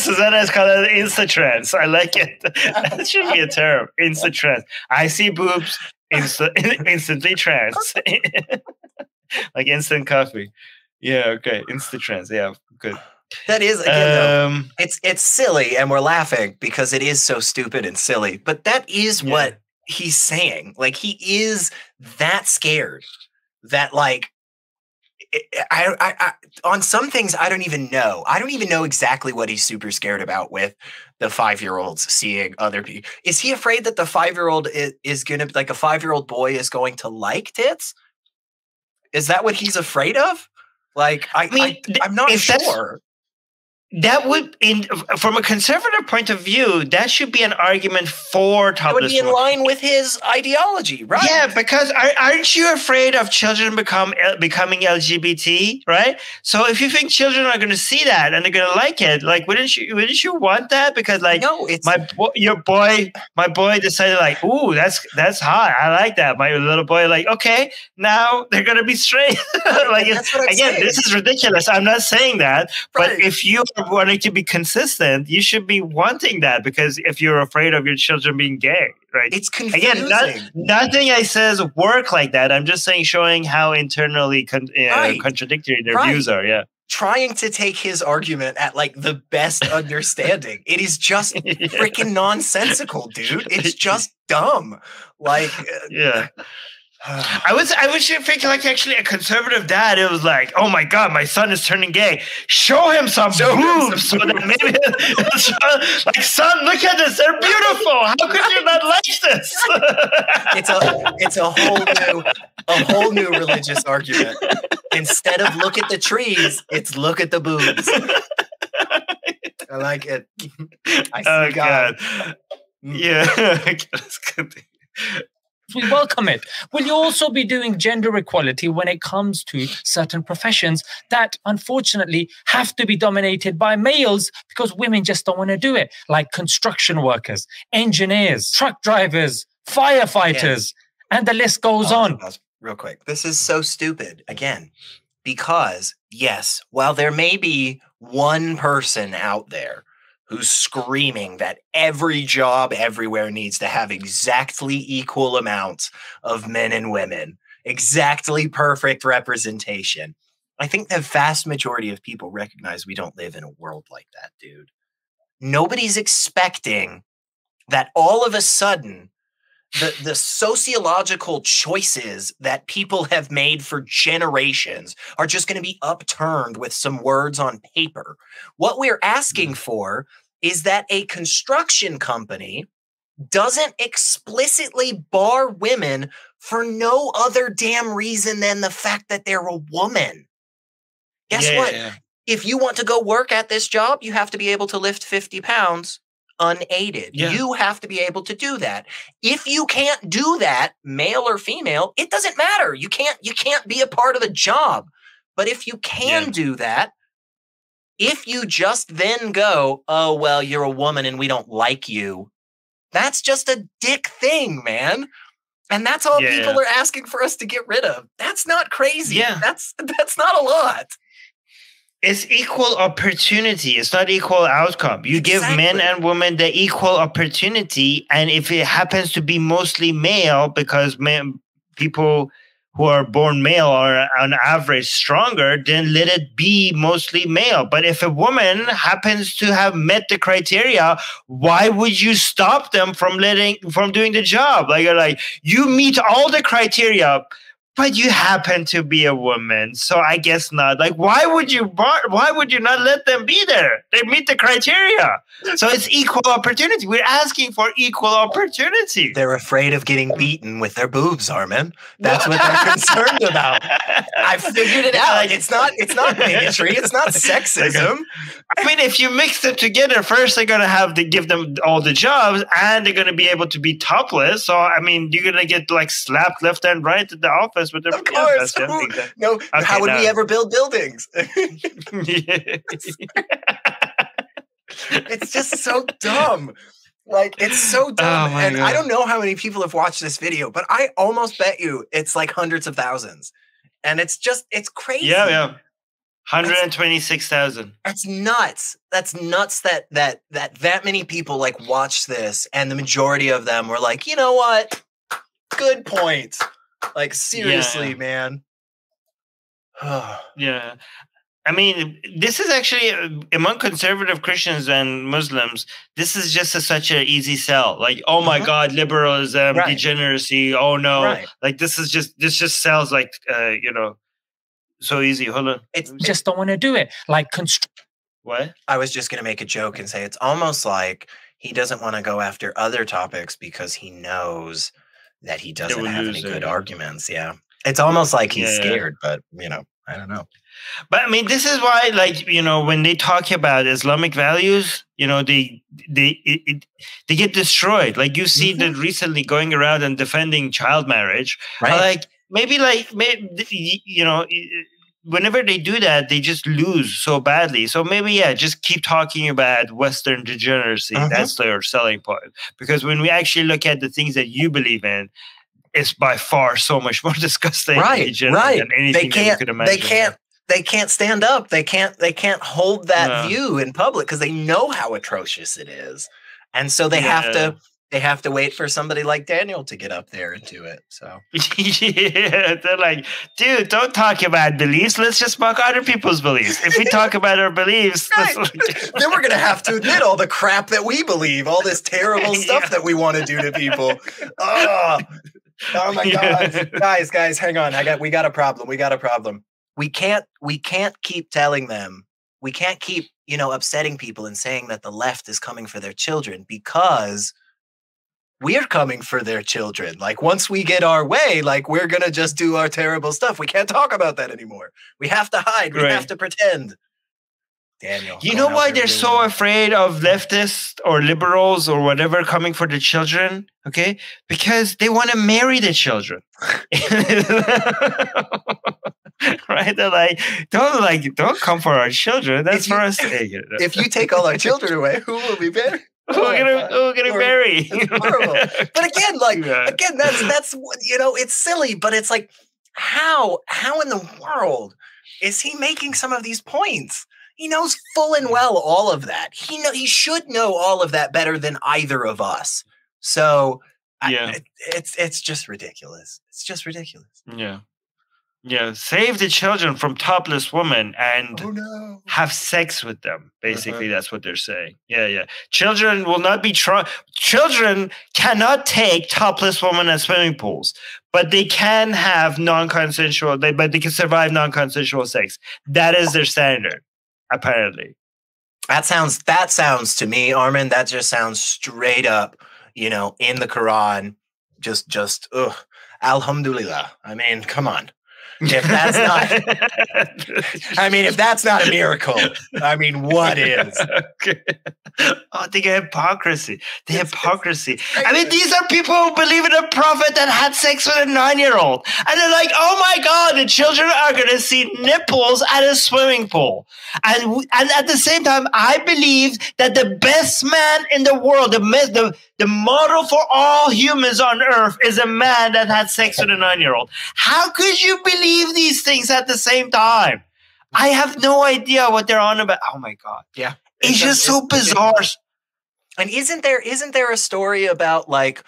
Susanna has called it Insta-trans. I like it. That should be a term. Insta-trans. I see boobs, insta- instantly trans. Like instant coffee. Yeah, okay. Insta-trans. Yeah, good. That is, again, um, though, it's it's silly, and we're laughing because it is so stupid and silly. But that is yeah. what he's saying. Like, he is that scared that, like, it, I, I, I on some things, I don't even know. I don't even know exactly what he's super scared about with the five-year-olds seeing other people. Is he afraid that the five-year-old is, is going to, like, a five-year-old boy is going to like tits? Is that what he's afraid of? Like, I, I mean, I, I'm not sure. That would, in from a conservative point of view, that should be an argument for topless. It would be in women. Line with his ideology, right? Yeah, because are, aren't you afraid of children become becoming L G B T, right? So if you think children are going to see that and they're going to like it, like wouldn't you wouldn't you want that? Because like no, it's, my bo- your boy, my boy decided like, ooh, that's that's hot. I like that. My little boy like, okay, now they're going to be straight. Like that's what I'm again, saying. This is ridiculous. I'm not saying that, right. But if you wanting to be consistent, you should be wanting that because if you're afraid of your children being gay, right? It's confusing. Again, not, nothing I says work like that. I'm just saying showing how internally con- right. uh, contradictory their right. views are. Yeah, trying to take his argument at like the best understanding. It is just yeah. freaking nonsensical, dude. It's just dumb. Like, yeah. I was, I wish you'd think like actually a conservative dad. It was like, oh my God, my son is turning gay. Show him some Show boobs. Him some boobs. So that maybe, like, son, look at this. They're beautiful. How could you not like this? It's a, it's a whole new, a whole new religious argument. Instead of look at the trees, it's look at the boobs. I like it. I see oh God. God. Yeah. We welcome it. Will you also be doing gender equality when it comes to certain professions that unfortunately have to be dominated by males because women just don't want to do it? Like construction workers, engineers, truck drivers, firefighters, yeah. and the list goes oh, on. Real quick. This is so stupid, again, because yes, while there may be one person out there who's screaming that every job everywhere needs to have exactly equal amounts of men and women, exactly perfect representation, I think the vast majority of people recognize we don't live in a world like that, dude. Nobody's expecting that all of a sudden the, the sociological choices that people have made for generations are just going to be upturned with some words on paper. What we're asking for is that a construction company doesn't explicitly bar women for no other damn reason than the fact that they're a woman. Guess yeah, what? Yeah. If you want to go work at this job, you have to be able to lift fifty pounds. Unaided. Yeah. You have to be able to do that. If you can't do that, male or female, it doesn't matter. You can't, you can't be a part of the job. But if you can yeah. do that, if you just then go, oh, well, you're a woman and we don't like you, that's just a dick thing, man. And that's all yeah. people are asking for us to get rid of. That's not crazy. Yeah. That's, that's not a lot. It's equal opportunity. It's not equal outcome. You exactly. give men and women the equal opportunity. And if it happens to be mostly male, because men, people who are born male are on average stronger, then let it be mostly male. But if a woman happens to have met the criteria, why would you stop them from letting from doing the job? Like, you're like, you meet all the criteria, but you happen to be a woman, so I guess not. Like, why would you bar- why would you not let them be there? They meet the criteria. So it's equal opportunity. We're asking for equal opportunity. They're afraid of getting beaten with their boobs, Armin. That's what they're concerned about. I figured it out. It's not it's not bigotry. It's not sexism. I mean, if you mix them together, first they're going to have to give them all the jobs, and they're going to be able to be topless. So, I mean, you're going to get, like, slapped left and right at the office. With of course. No, okay, how would no. we ever build buildings? It's just so dumb. Like, it's so dumb. Oh and God. I don't know how many people have watched this video, but I almost bet you it's like hundreds of thousands. And it's just, it's crazy. Yeah, yeah. one hundred twenty-six thousand. That's, that's nuts. That's nuts that, that, that, that many people, like, watch this. And the majority of them were like, you know what? Good point. Like, seriously, yeah. man. yeah. I mean, this is actually, among conservative Christians and Muslims, this is just a, such an easy sell. Like, oh my uh-huh. God, liberalism, right. degeneracy, oh no. Right. Like, this is just, this just sells like, uh, you know, so easy. Hold on. It's just don't want to do it. Like, const- what? I was just going to make a joke and say it's almost like he doesn't want to go after other topics because he knows that he doesn't have any good it. arguments. Yeah. It's almost like he's yeah. scared, but, you know, I don't know. But I mean, this is why, like, you know, when they talk about Islamic values, you know, they they it, it, they get destroyed. Like, you see mm-hmm. that recently going around and defending child marriage. Right. Like, maybe like, maybe, you know, whenever they do that, they just lose so badly. So maybe, yeah, just keep talking about Western degeneracy. Uh-huh. That's their selling point. Because when we actually look at the things that you believe in, it's by far so much more disgusting right, than right. anything they can't, that you could imagine. They can't, they can't stand up. They can't, they can't hold that no. view in public because they know how atrocious it is. And so they yeah. have to, They have to wait for somebody like Daniel to get up there and do it. So yeah, they're like, dude, don't talk about beliefs. Let's just mock other people's beliefs. If we talk about our beliefs, right. Then we're going to have to admit all the crap that we believe, all this terrible stuff yeah. that we want to do to people. Oh, oh my yeah. God. Guys, guys, hang on. I got, we got a problem. We got a problem. We can't, we can't keep telling them. We can't keep, you know, upsetting people and saying that the left is coming for their children, because we're coming for their children. Like, once we get our way, like, we're going to just do our terrible stuff. We can't talk about that anymore. We have to hide. We right. have to pretend. Daniel. You know why they're so that. afraid of leftists or liberals or whatever coming for the children? Okay. Because they want to marry the children. Right? They're like, don't like, don't come for our children. That's you, for us. If you take all our children away, who will be married? Who are gonna, who gonna marry? It's horrible. But again, like, yeah. again, that's, that's, you know, it's silly, but it's like, how, how in the world is he making some of these points? He knows full and well all of that. He know, he should know all of that better than either of us. So yeah. I, it, it's, it's just ridiculous. It's just ridiculous. Yeah. Yeah, save the children from topless women and oh, no. have sex with them. Basically, uh-huh. that's what they're saying. Yeah, yeah. Children will not be tra- children cannot take topless women at swimming pools, but they can have non-consensual. They but they can survive non-consensual sex. That is their standard, apparently. That sounds. That sounds to me, Armin. That just sounds straight up. You know, in the Quran, just just ugh. Alhamdulillah. I mean, come on. If that's not, I mean, if that's not a miracle, I mean, what is? Okay. Oh, the hypocrisy, the it's, hypocrisy. It's I mean, these are people who believe in a prophet that had sex with a nine-year-old. And they're like, oh my God, the children are going to see nipples at a swimming pool. And, and at the same time, I believe that the best man in the world, the, the, the model for all humans on earth is a man that had sex with a nine-year-old. How could you believe these things at the same time? I have no idea what they're on about. Oh my God. Yeah. It's, it's just so bizarre. And isn't there isn't there a story about like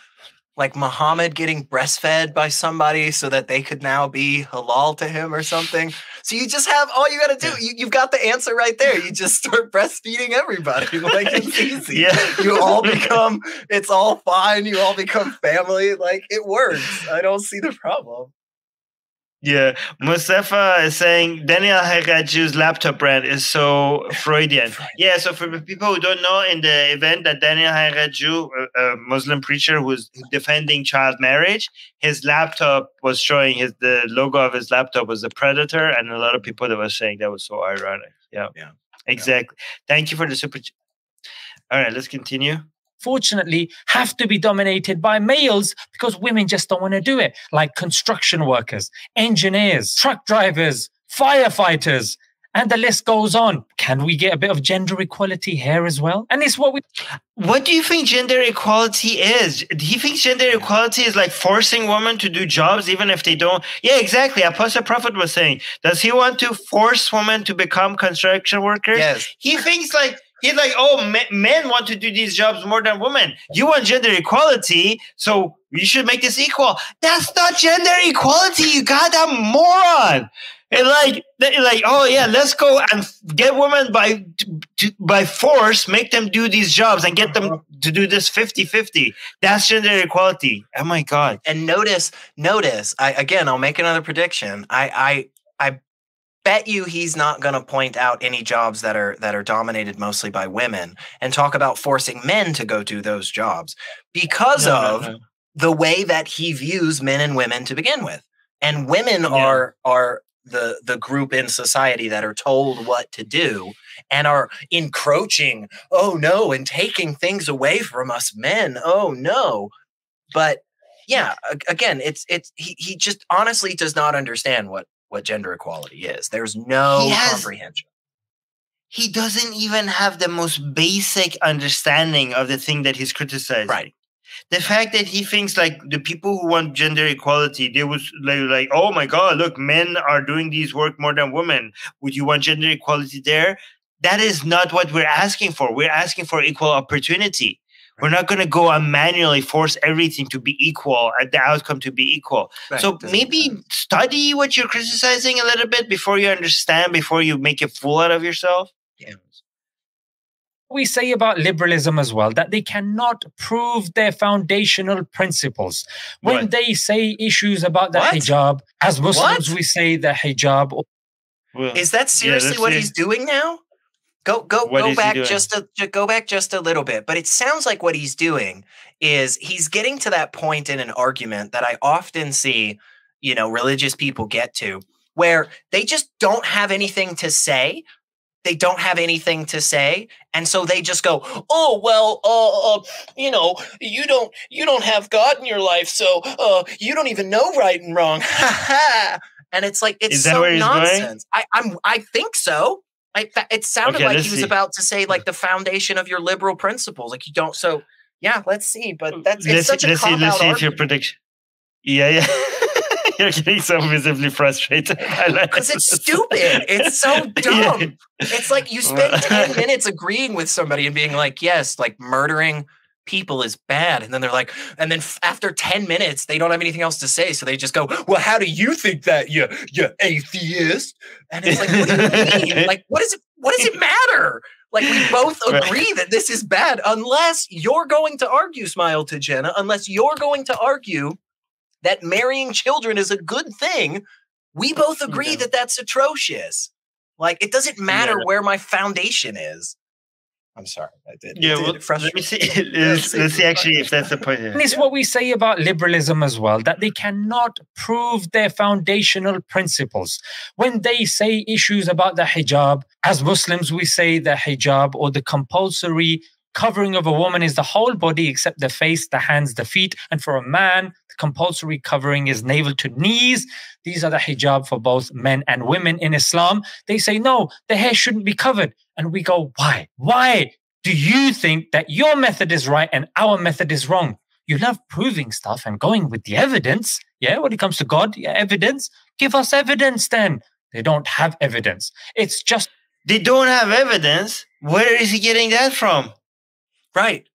like Muhammad getting breastfed by somebody so that they could now be halal to him or something? So you just have all you got to do. You, you've got the answer right there. You just start breastfeeding everybody. Like, it's easy. Yeah. You all become, it's all fine. You all become family. Like, it works. I don't see the problem. Yeah, Mustafa is saying Daniel Hajju's laptop brand is so Freudian. Yeah, so for people who don't know, in the event that Daniel Hajju, a Muslim preacher who's defending child marriage, his laptop was showing, his the logo of his laptop was a predator, and a lot of people that were saying that was so ironic. Yeah, yeah, exactly. Yeah. Thank you for the super chat. All right, let's continue. Fortunately, have to be dominated by males because women just don't want to do it. Like construction workers, engineers, truck drivers, firefighters, and the list goes on. Can we get a bit of gender equality here as well? And it's what we... What do you think gender equality is? Do you think gender equality is like forcing women to do jobs even if they don't? Yeah, exactly. Apostate Prophet was saying, does he want to force women to become construction workers? Yes. He thinks like... He's like, oh, men want to do these jobs more than women. You want gender equality, so you should make this equal. That's not gender equality, you goddamn moron. And like, like, oh yeah, let's go and get women by by force, make them do these jobs and get them to do this fifty-fifty. That's gender equality. Oh my God. And notice, notice, I, again, I'll make another prediction. I, I, I. Bet you he's not going to point out any jobs that are that are dominated mostly by women and talk about forcing men to go do those jobs because no, of no, no. the way that he views men and women to begin with. And women yeah. are are the the group in society that are told what to do and are encroaching, oh no, and taking things away from us men. Oh no. But yeah, again, it's it's he he just honestly does not understand what what gender equality is. There's no he has, comprehension. He doesn't even have the most basic understanding of the thing that he's criticizing. Right. The fact that he thinks like the people who want gender equality, they was like, like, oh my God, look, men are doing these work more than women. Would you want gender equality there? That is not what we're asking for. We're asking for equal opportunity. Right. We're not going to go and manually force everything to be equal and the outcome to be equal. Right. So Doesn't maybe study what you're criticizing a little bit before you understand, before you make a fool out of yourself. Yeah. We say about liberalism as well, that they cannot prove their foundational principles. When what? they say issues about the what? hijab, as Muslims, what? we say the hijab. Well, is that seriously yeah, what it. he's doing now? Go go what go back just a go back just a little bit. But it sounds like what he's doing is he's getting to that point in an argument that I often see, you know, religious people get to, where they just don't have anything to say. They don't have anything to say, and so they just go, "Oh well, uh, uh, you know, you don't you don't have God in your life, so uh, you don't even know right and wrong." And it's like it's so nonsense. I, I'm I think so. I, it sounded okay, like he was see. about to say, like, the foundation of your liberal principles. Like, you don't. So, yeah, let's see. But that's it's let's such see, a let's see, let's see if your prediction. Yeah, yeah. You're getting so visibly frustrated. Because it's stupid. It's so dumb. Yeah. It's like you spend ten minutes agreeing with somebody and being like, yes, like murdering people is bad. And then they're like, and then after ten minutes, they don't have anything else to say. So they just go, well, how do you think that, you, you atheist? And it's like, what do you mean? Like, what is it? What does it matter? Like, we both agree that this is bad unless you're going to argue, smile to Jenna, unless you're going to argue that marrying children is a good thing. We both agree yeah. that that's atrocious. Like, it doesn't matter yeah. where my foundation is. I'm sorry, I did. Yeah, well, let me see. Let's, let's see actually if that's the point. Yeah. And it's what we say about liberalism as well, that they cannot prove their foundational principles. When they say issues about the hijab, as Muslims, we say the hijab or the compulsory covering of a woman is the whole body except the face, the hands, the feet. And for a man, the compulsory covering is navel to knees. These are the hijab for both men and women in Islam. They say, no, the hair shouldn't be covered. And we go, why? Why do you think that your method is right and our method is wrong? You love proving stuff and going with the evidence. Yeah, when it comes to God, yeah, evidence. Give us evidence then. They don't have evidence. It's just... They don't have evidence? Where is he getting that from? Right,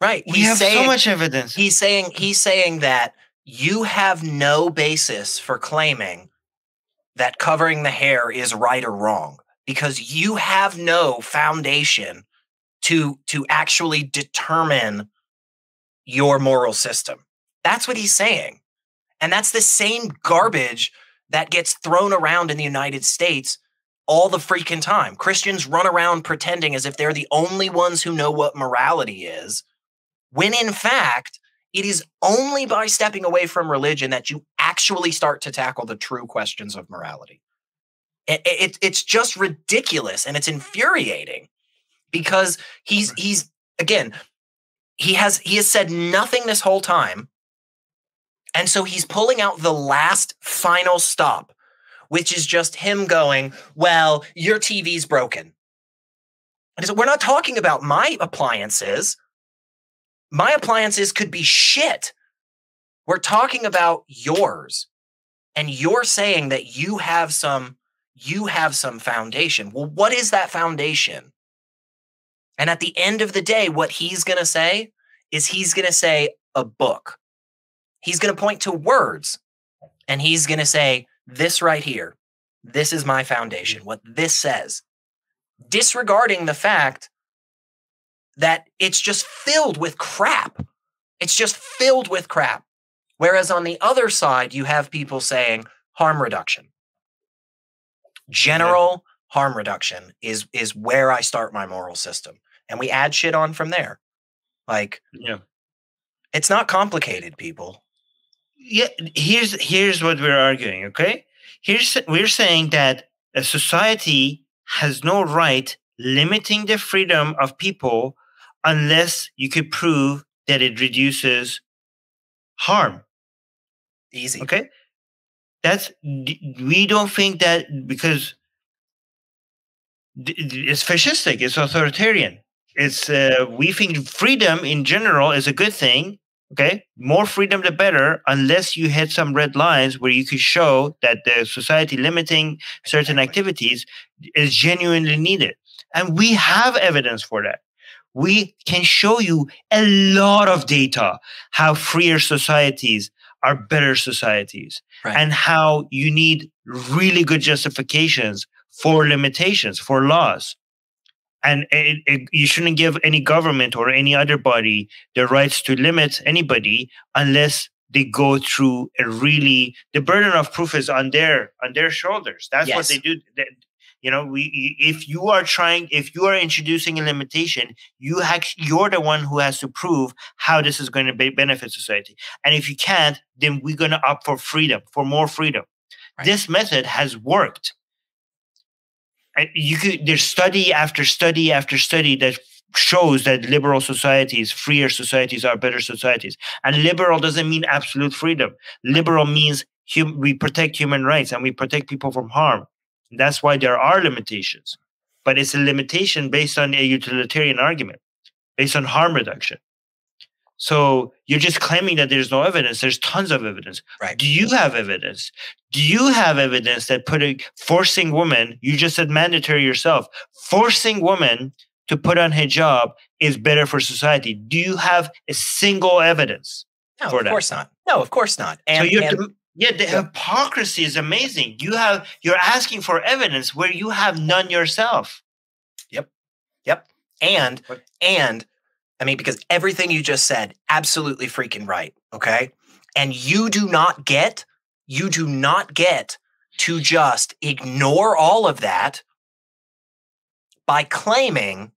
right. We he's have saying, so much evidence. He's saying, he's saying that you have no basis for claiming that covering the hair is right or wrong, because you have no foundation to, to actually determine your moral system. That's what he's saying. And that's the same garbage that gets thrown around in the United States all the freaking time. Christians run around pretending as if they're the only ones who know what morality is, when in fact, it is only by stepping away from religion that you actually start to tackle the true questions of morality. It, it, it's just ridiculous, and it's infuriating because he's he's again he has he has said nothing this whole time, and so he's pulling out the last final stop, which is just him going, "Well, your T V's broken." And so we're not talking about my appliances. My appliances could be shit. We're talking about yours, and you're saying that you have some. You have some foundation. Well, what is that foundation? And at the end of the day, what he's going to say is he's going to say a book. He's going to point to words, and he's going to say, this right here, this is my foundation, what this says, disregarding the fact that it's just filled with crap. It's just filled with crap. Whereas on the other side, you have people saying harm reduction. General harm reduction is is where I start my moral system, and we add shit on from there. Like, yeah, it's not complicated, people. Yeah, here's here's what we're arguing. Okay, here's we're saying that a society has no right limiting the freedom of people unless you could prove that it reduces harm. Easy. Okay. That's we don't think that because it's fascistic, it's authoritarian. It's uh, we think freedom in general is a good thing. Okay, more freedom the better, unless you hit some red lines where you could show that the society limiting certain activities is genuinely needed, and we have evidence for that. we can show you a lot of data, how freer societies are better societies, right, and how you need really good justifications for limitations, for laws. And it, it, you shouldn't give any government or any other body the rights to limit anybody unless they go through a really, the burden of proof is on their on their shoulders. That's yes. what they do. They, you know, we if you are trying, if you are introducing a limitation, you ha- you're the one who has to prove how this is going to be benefit society. And if you can't, then we're going to opt for freedom, for more freedom. Right. This method has worked. And you could, there's study after study after study that shows that liberal societies, freer societies are better societies. And liberal doesn't mean absolute freedom. Liberal means hum, we protect human rights and we protect people from harm. And that's why there are limitations. But it's a limitation based on a utilitarian argument, based on harm reduction. So you're just claiming that there's no evidence. There's tons of evidence. Right. Do you have evidence? Do you have evidence that putting forcing women, you just said mandatory yourself, forcing women to put on hijab is better for society? Do you have a single evidence no, for that? No, of course not. No, of course not. And, so you have and, to, yeah, the yeah. hypocrisy is amazing. You have, you're asking for evidence where you have none yourself. Yep. Yep. And, what? and, I mean, because everything you just said, absolutely freaking right, okay? And you do not get, you do not get to just ignore all of that by claiming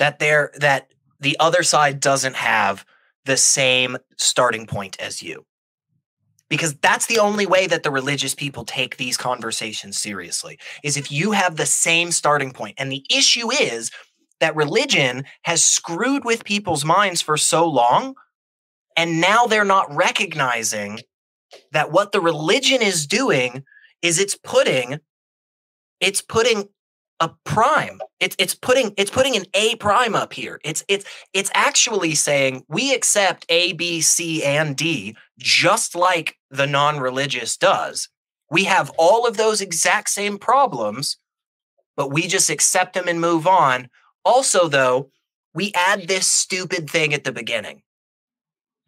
that they're, that the other side doesn't have the same starting point as you. Because that's the only way that the religious people take these conversations seriously, is if you have the same starting point. And the issue is that religion has screwed with people's minds for so long, and now they're not recognizing that what the religion is doing is it's putting, it's putting a prime. It's it's putting it's putting an A prime up here. It's it's it's actually saying we accept A, B, C, and D just like the non-religious does. We have all of those exact same problems, but we just accept them and move on. Also, though, we add this stupid thing at the beginning.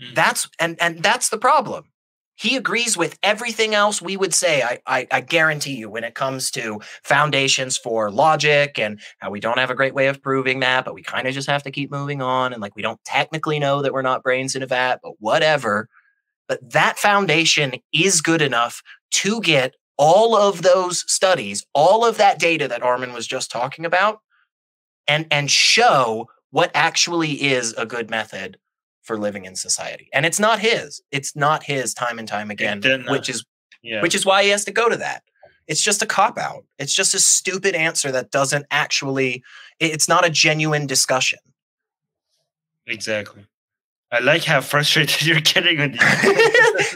Mm. That's and and that's the problem. He agrees with everything else we would say, I, I, I guarantee you, when it comes to foundations for logic and how we don't have a great way of proving that, but we kind of just have to keep moving on. And like, we don't technically know that we're not brains in a vat, but whatever. But that foundation is good enough to get all of those studies, all of that data that Armin was just talking about, and and show what actually is a good method for living in society. And it's not his. It's not his time and time again, which is yeah. which is why he has to go to that. It's just a cop-out. It's just a stupid answer that doesn't actually, it's not a genuine discussion. Exactly. I like how frustrated you're getting with you.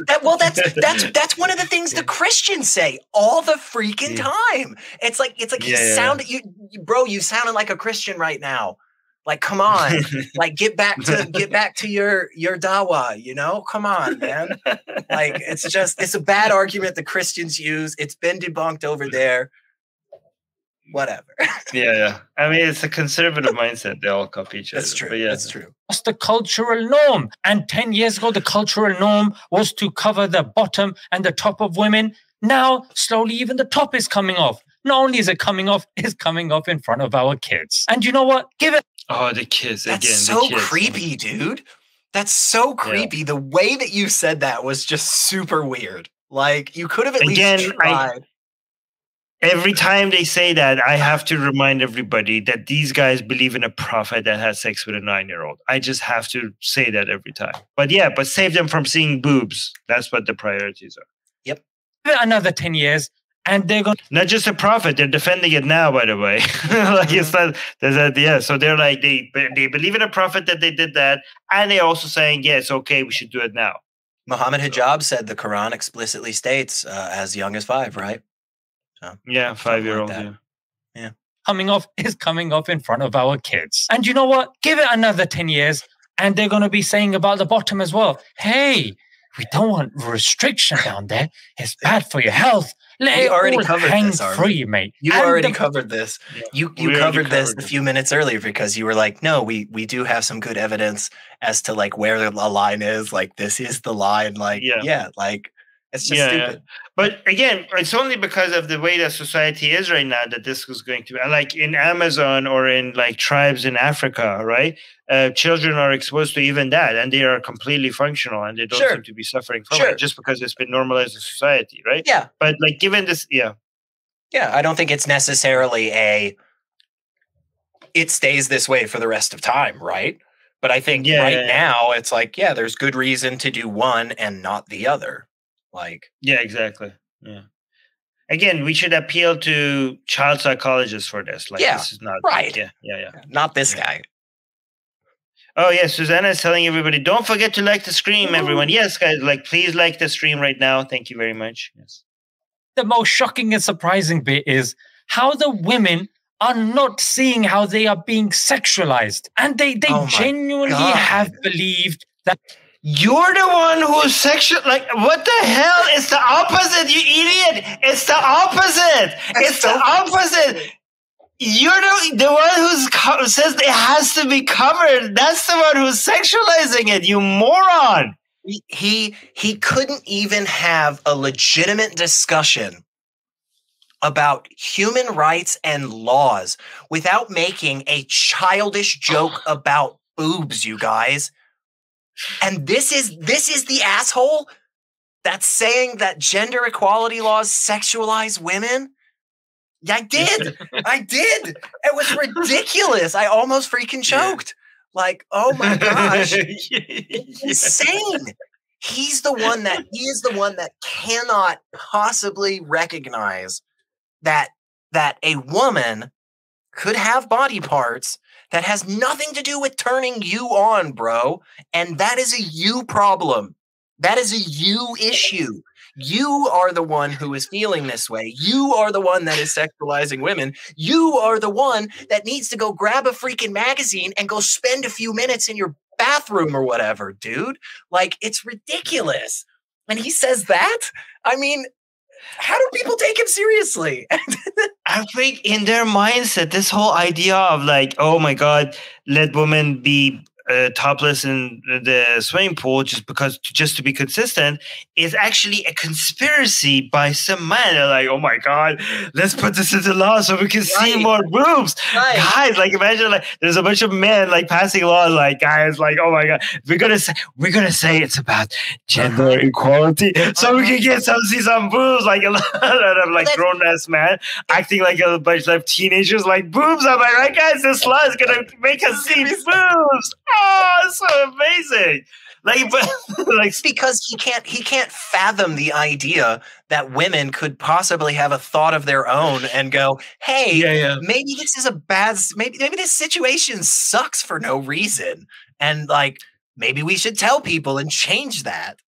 that, well, that's that's that's one of the things the Christians say all the freaking yeah. time. It's like it's like yeah, you yeah, sounded yeah. you, bro. You sounded like a Christian right now. Like, come on, like get back to get back to your your dawah. You know, come on, man. Like it's just it's a bad argument the Christians use. It's been debunked over there. Whatever. yeah, yeah. I mean, it's a conservative mindset. They all copy each other. That's true. But yeah. That's true. That's the cultural norm. And ten years ago, the cultural norm was to cover the bottom and the top of women. Now, slowly, even the top is coming off. Not only is it coming off, it's coming off in front of our kids. And you know what? Give it. Oh, the kids again. That's so the kids. creepy, dude. That's so creepy. Yeah. The way that you said that was just super weird. Like, you could have at again, least tried. I- Every time they say that, I have to remind everybody that these guys believe in a prophet that has sex with a nine-year-old. I just have to say that every time. But yeah, but save them from seeing boobs. That's what the priorities are. Yep. Another ten years, and they're going to... Not just a prophet. They're defending it now, by the way. like it's not, there's that, yeah. So they're like, they, they believe in a prophet that they did that, and they're also saying, yeah, it's okay, we should do it now. Muhammad Hijab said the Quran explicitly states uh, as young as five, right? No, yeah, five-year-old. Like yeah. yeah. Coming off is coming off in front of our kids. And you know what? Give it another ten years and they're going to be saying about the bottom as well. Hey, we don't want restriction down there. It's bad for your health. Let we it already covered hang this, free, mate. You and already covered this. Yeah. You you we covered this covered a few it. minutes earlier because you were like, no, we we do have some good evidence as to like where the line is. Like this is the line. Like yeah, yeah like it's just yeah, stupid. Yeah. But again, it's only because of the way that society is right now that this is going to be like in Amazon or in like tribes in Africa, right? Uh, children are exposed to even that, and they are completely functional, and they don't sure. seem to be suffering from sure. it just because it's been normalized in society, right? Yeah. But like, given this, yeah, yeah, I don't think it's necessarily a. It stays this way for the rest of time, right? But I think yeah, right yeah, yeah. now it's like, yeah, there's good reason to do one and not the other. Like, yeah, exactly. Yeah. Again, we should appeal to child psychologists for this. Like, yeah, this is not right. Yeah, yeah, yeah. Not this guy. Oh, yeah. Susanna is telling everybody, don't forget to like the stream, everyone. Yes, guys. Like, please like the stream right now. Thank you very much. Yes. The most shocking and surprising bit is how the women are not seeing how they are being sexualized. And they, they oh genuinely God. have believed that. You're the one who's sexual. Like, what the hell? It's the opposite, you idiot. It's the opposite. That's it's so the opposite. Crazy. You're the, the one who's co- says it has to be covered. That's the one who's sexualizing it, you moron. He, he, he couldn't even have a legitimate discussion about human rights and laws without making a childish joke about boobs, you guys. And this is this is the asshole that's saying that gender equality laws sexualize women? I did. I did. It was ridiculous. I almost freaking choked. Yeah. Like, oh my gosh. It's insane. He's the one that he is the one that cannot possibly recognize that that a woman could have body parts that has nothing to do with turning you on, bro. And that is a you problem. That is a you issue. You are the one who is feeling this way. You are the one that is sexualizing women. You are the one that needs to go grab a freaking magazine and go spend a few minutes in your bathroom or whatever, dude. Like, it's ridiculous. And he says that? I mean, how do people take him seriously? I think in their mindset, this whole idea of like, oh my God, let women be uh, topless in the swimming pool just because, just to be consistent, is actually a conspiracy by some man. They're like, oh my God, let's put this into law so we can right. see more boobs. Right. Guys, like imagine like there's a bunch of men like passing laws like, guys, like, oh my God, we're going to say, we're going to say it's about gender uh-huh. equality so we can get some, see some boobs. Like a lot of like grown ass man acting like a bunch of teenagers like boobs. I'm like, right guys, this law is going to make us see boobs. Oh, it's so amazing! Like, but like, because he can't, he can't fathom the idea that women could possibly have a thought of their own and go, "Hey, yeah, yeah. maybe this is a bad, maybe maybe this situation sucks for no reason," and like, maybe we should tell people and change that.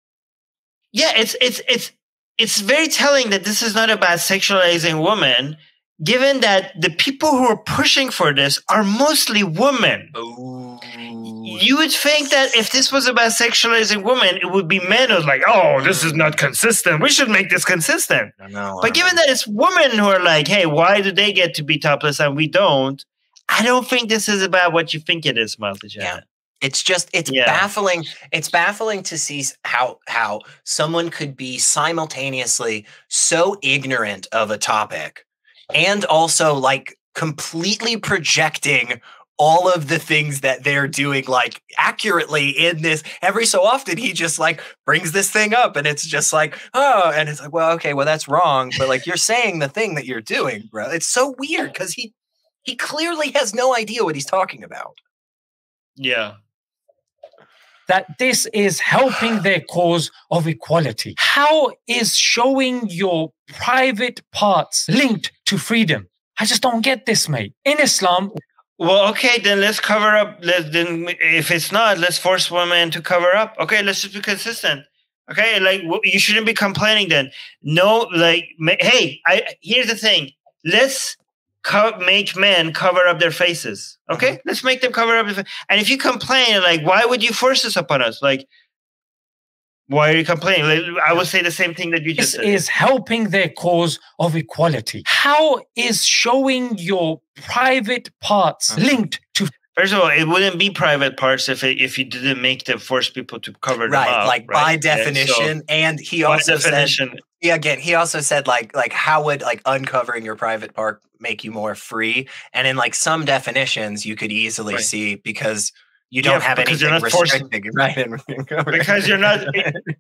Yeah, it's it's it's it's very telling that this is not about sexualizing women, given that the people who are pushing for this are mostly women. Ooh. You would think that if this was about sexualizing women, it would be men who's like, oh, this is not consistent. We should make this consistent. I know, but I given know. that it's women who are like, hey, why do they get to be topless and we don't? I don't think this is about what you think it is, Muhammad Hijab. Yeah. It's just, it's yeah. baffling. It's baffling to see how how someone could be simultaneously so ignorant of a topic and also like completely projecting all of the things that they're doing like accurately in this. Every so often he just like brings this thing up and it's just like, oh, and it's like, well, okay, well that's wrong. But like you're saying the thing that you're doing, bro. It's so weird because he he clearly has no idea what he's talking about. Yeah. That this is helping their cause of equality. How is showing your private parts linked to freedom? I just don't get this, mate. In Islam, well, okay, then let's cover up. Let's, then if it's not, let's force women to cover up. Okay, let's just be consistent. Okay, like you shouldn't be complaining then. No, like, hey, I here's the thing. Let's co- make men cover up their faces. Okay, mm-hmm. let's make them cover up. And if you complain, like, why would you force this upon us? Like, Why are you complaining? I would say the same thing that you just said. This is helping their cause of equality. How is showing your private parts mm-hmm. linked to... First of all, it wouldn't be private parts if it, if you didn't make them, force people to cover them right, up. Like right, like by definition. And, so, and he also definition. said... Yeah, again, he also said, like, like how would, like, uncovering your private part make you more free? And in, like, some definitions you could easily right. see because... You don't yeah, have anything restricting, right? Because you're not,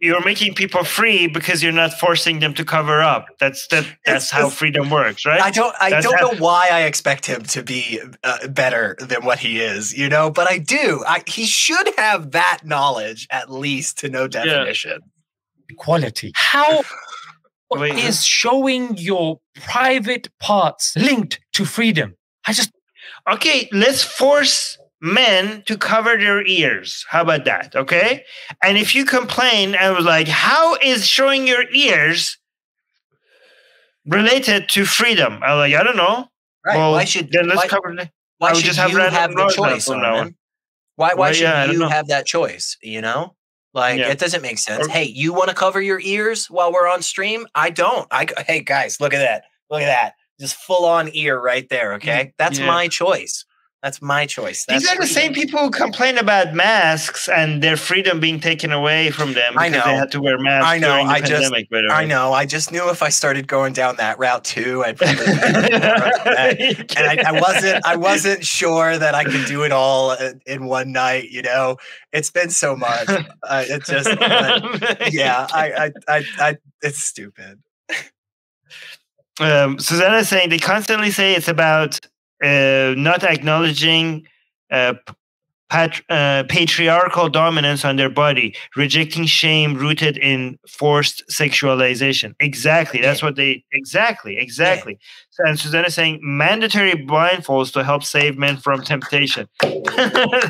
you're making people free because you're not forcing them to cover up. That's that. That's it's, how it's, freedom works, right? I don't, I that's don't how, know why I expect him to be uh, better than what he is, you know. But I do. I, he should have that knowledge at least to know definition. Yeah. Equality. How Wait, is showing your private parts linked to freedom? I just okay. Let's force men to cover their ears. How about that? Okay. And if you complain and was like, how is showing your ears related to freedom? I'm like, I don't know. Right. Well, why should then let's why, cover the, why should just have you have the choice on that? Why why well, should yeah, you have that choice? You know? Like yeah. it doesn't make sense. Or, hey, you want to cover your ears while we're on stream? I don't. I hey guys, look at that. Look at that. Just full on ear right there. Okay. That's yeah. my choice. That's my choice. That's These are freedom. the same people who complain about masks and their freedom being taken away from them because I know. they had to wear masks I know. during the I pandemic. Just, I know. I just knew if I started going down that route too, I'd probably be that. And I, I wasn't. I wasn't sure that I could do it all in one night. You know, it's been so much. Uh, it just, but, yeah. I, I, I, I, it's stupid. Um, Susanna's saying they constantly say it's about. Uh, not acknowledging uh, pat- uh, patriarchal dominance on their body, rejecting shame rooted in forced sexualization. Exactly. That's yeah. what they... Exactly. Exactly. Yeah. So, and Susanna is saying mandatory blindfolds to help save men from temptation.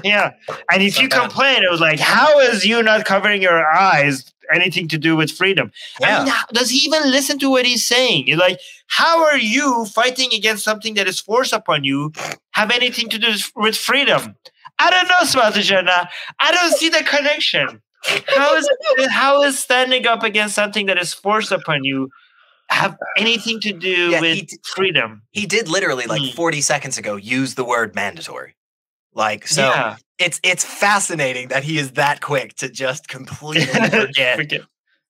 yeah. And if so you bad. complain, it was like, how is you not covering your eyes anything to do with freedom? Yeah. I mean, does he even listen to what he's saying? You're like... How are you fighting against something that is forced upon you have anything to do with freedom? I don't know, Smatujana. I don't see the connection. How is how is standing up against something that is forced upon you have anything to do yeah, with he did, freedom? He did literally like forty seconds ago use the word mandatory. Like, so yeah. it's it's fascinating that he is that quick to just completely forget, forget.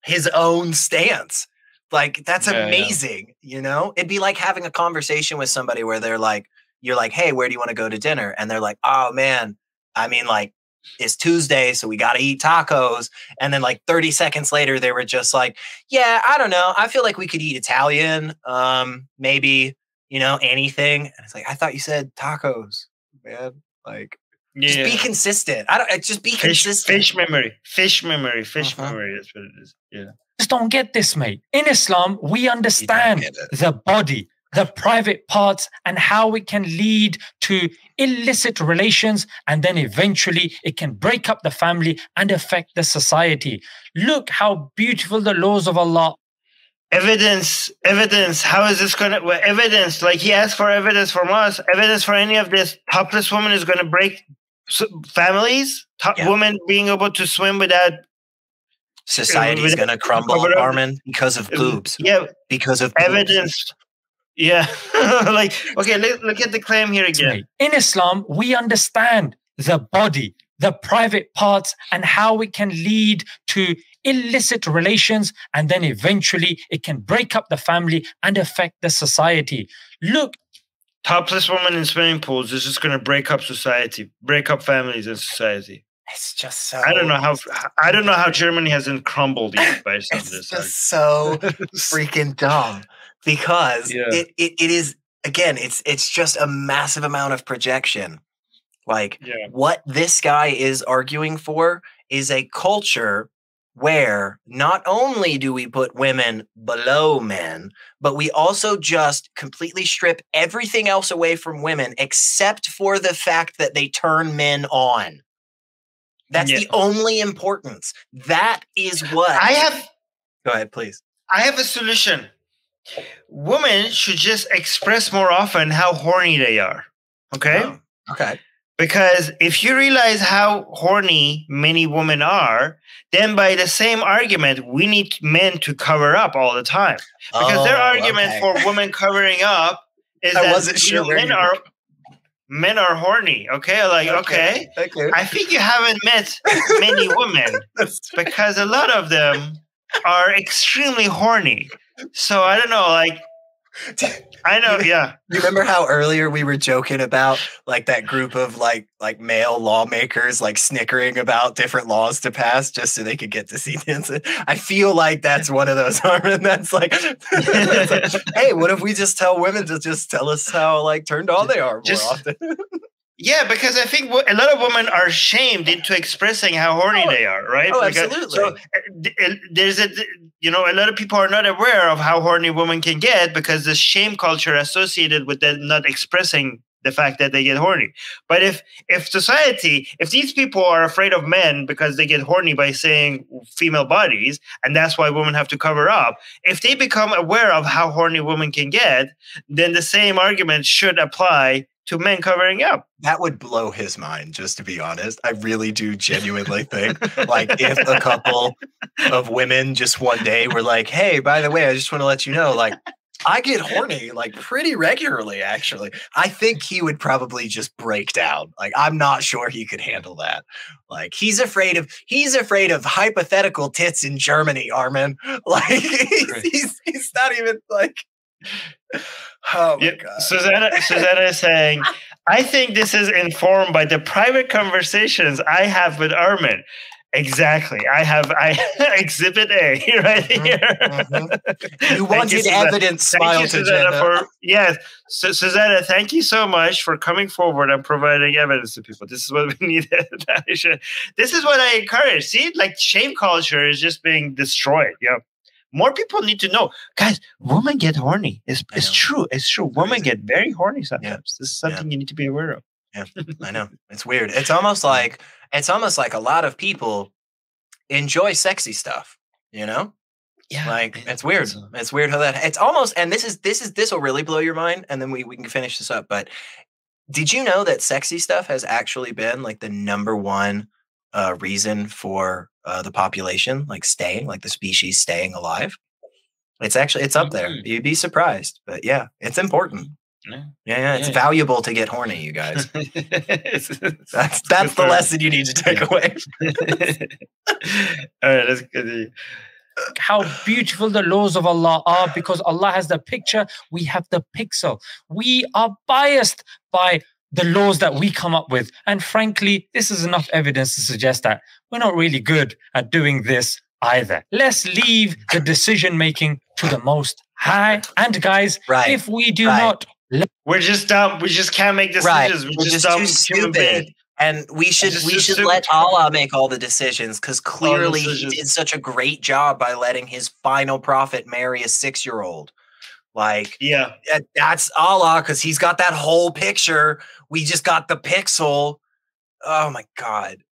his own stance. Like, that's yeah, amazing, yeah. you know? It'd be like having a conversation with somebody where they're like, you're like, hey, where do you want to go to dinner? And they're like, oh, man, I mean, like, it's Tuesday, so we got to eat tacos. And then, like, thirty seconds later, they were just like, yeah, I don't know. I feel like we could eat Italian, um, maybe, you know, anything. And it's like, I thought you said tacos, man. Like, yeah. just be consistent. I don't, just be fish, consistent. Fish memory, fish memory, fish uh-huh. memory. That's what it is. Yeah. Just don't get this, mate. In Islam, we understand the body, the private parts, and how it can lead to illicit relations, and then eventually it can break up the family and affect the society. Look how beautiful the laws of Allah. Evidence, evidence. How is this going to... Well, evidence, like he asked for evidence from us. Evidence for any of this. Topless woman is going to break families. Top yeah. Women being able to swim without... Society is going to crumble, Armin, because of boobs. Yeah. Because of evidence. Boobs. Yeah. Like, okay, look, look at the claim here again. In Islam, we understand the body, the private parts, and how it can lead to illicit relations, and then eventually it can break up the family and affect the society. Look. Topless women in swimming pools is just going to break up society, break up families and society. It's just so. I don't know how. I don't know how Germany hasn't crumbled yet by some of this. It's just so freaking dumb because yeah. it, it it is again. It's it's just a massive amount of projection. Like yeah. what this guy is arguing for is a culture where not only do we put women below men, but we also just completely strip everything else away from women except for the fact that they turn men on. That's yeah. the only importance. That is what I have. Go ahead, please. I have a solution. Women should just express more often how horny they are. Okay. Oh, okay. Because if you realize how horny many women are, then by the same argument, we need men to cover up all the time. Because oh, their argument okay. for women covering up is I that wasn't sure know, men are men are horny. Okay, like okay, okay. okay. I think you haven't met many women because a lot of them are extremely horny. So I don't know, like. I know, yeah. You remember how earlier we were joking about like that group of like like male lawmakers like snickering about different laws to pass just so they could get to see Nancy? I feel like that's one of those, Armin. That's like, that's like, hey, what if we just tell women to just tell us how like turned on they are more just, often? Yeah, because I think a lot of women are shamed into expressing how horny oh, they are, right? Oh, because, absolutely. So uh, there's a, you know, a lot of people are not aware of how horny women can get because the shame culture associated with them not expressing the fact that they get horny. But if if society, if these people are afraid of men because they get horny by saying female bodies, and that's why women have to cover up, if they become aware of how horny women can get, then the same argument should apply to men covering up. That would blow his mind, just to be honest. I really do genuinely think, like, if a couple of women just one day were like, hey, by the way, I just want to let you know, like, I get horny, like, pretty regularly, actually. I think he would probably just break down. Like, I'm not sure he could handle that. Like, he's afraid of, he's afraid of hypothetical tits in Germany, Armin. Like, he's, he's, he's not even, like... Oh, my yeah, God. Susanna, Susanna is saying, I think this is informed by the private conversations I have with Armin. Exactly. I have I exhibit A right here. Mm-hmm. You wanted you, evidence. Thank you, Susanna, for, yes. So, Susanna, thank you so much for coming forward and providing evidence to people. This is what we needed. This is what I encourage. See, like shame culture is just being destroyed. Yeah. More people need to know, guys. Women get horny. It's it's true. It's true. Women get very horny sometimes. Yeah. This is something yeah. you need to be aware of. Yeah, I know. It's weird. It's almost like it's almost like a lot of people enjoy sexy stuff. You know, yeah. Like it's weird. It's weird how that. It's almost. And this is this is this will really blow your mind. And then we we can finish this up. But did you know that sexy stuff has actually been like the number one uh, reason for Uh, the population, like staying, like the species staying alive? It's actually, it's up there. You'd be surprised, but yeah, it's important. Yeah, yeah, yeah it's yeah, valuable yeah. to get horny, you guys. it's, it's, that's that's the lesson you need to take yeah. away. All right, let's continue. How beautiful the laws of Allah are, because Allah has the picture, we have the pixel. We are biased by the laws that we come up with. And frankly, this is enough evidence to suggest that we're not really good at doing this either. Let's leave the decision-making to the Most High. And guys, right. if we do right. not... Le- we're just dumb. We just can't make decisions. Right. We're, we're just, just dumb too stupid. And we should we should let Allah make all the decisions, because clearly decisions. He did such a great job by letting his final prophet marry a six-year-old. Like, yeah, that's Allah, because he's got that whole picture. We just got the pixel. Oh, my God.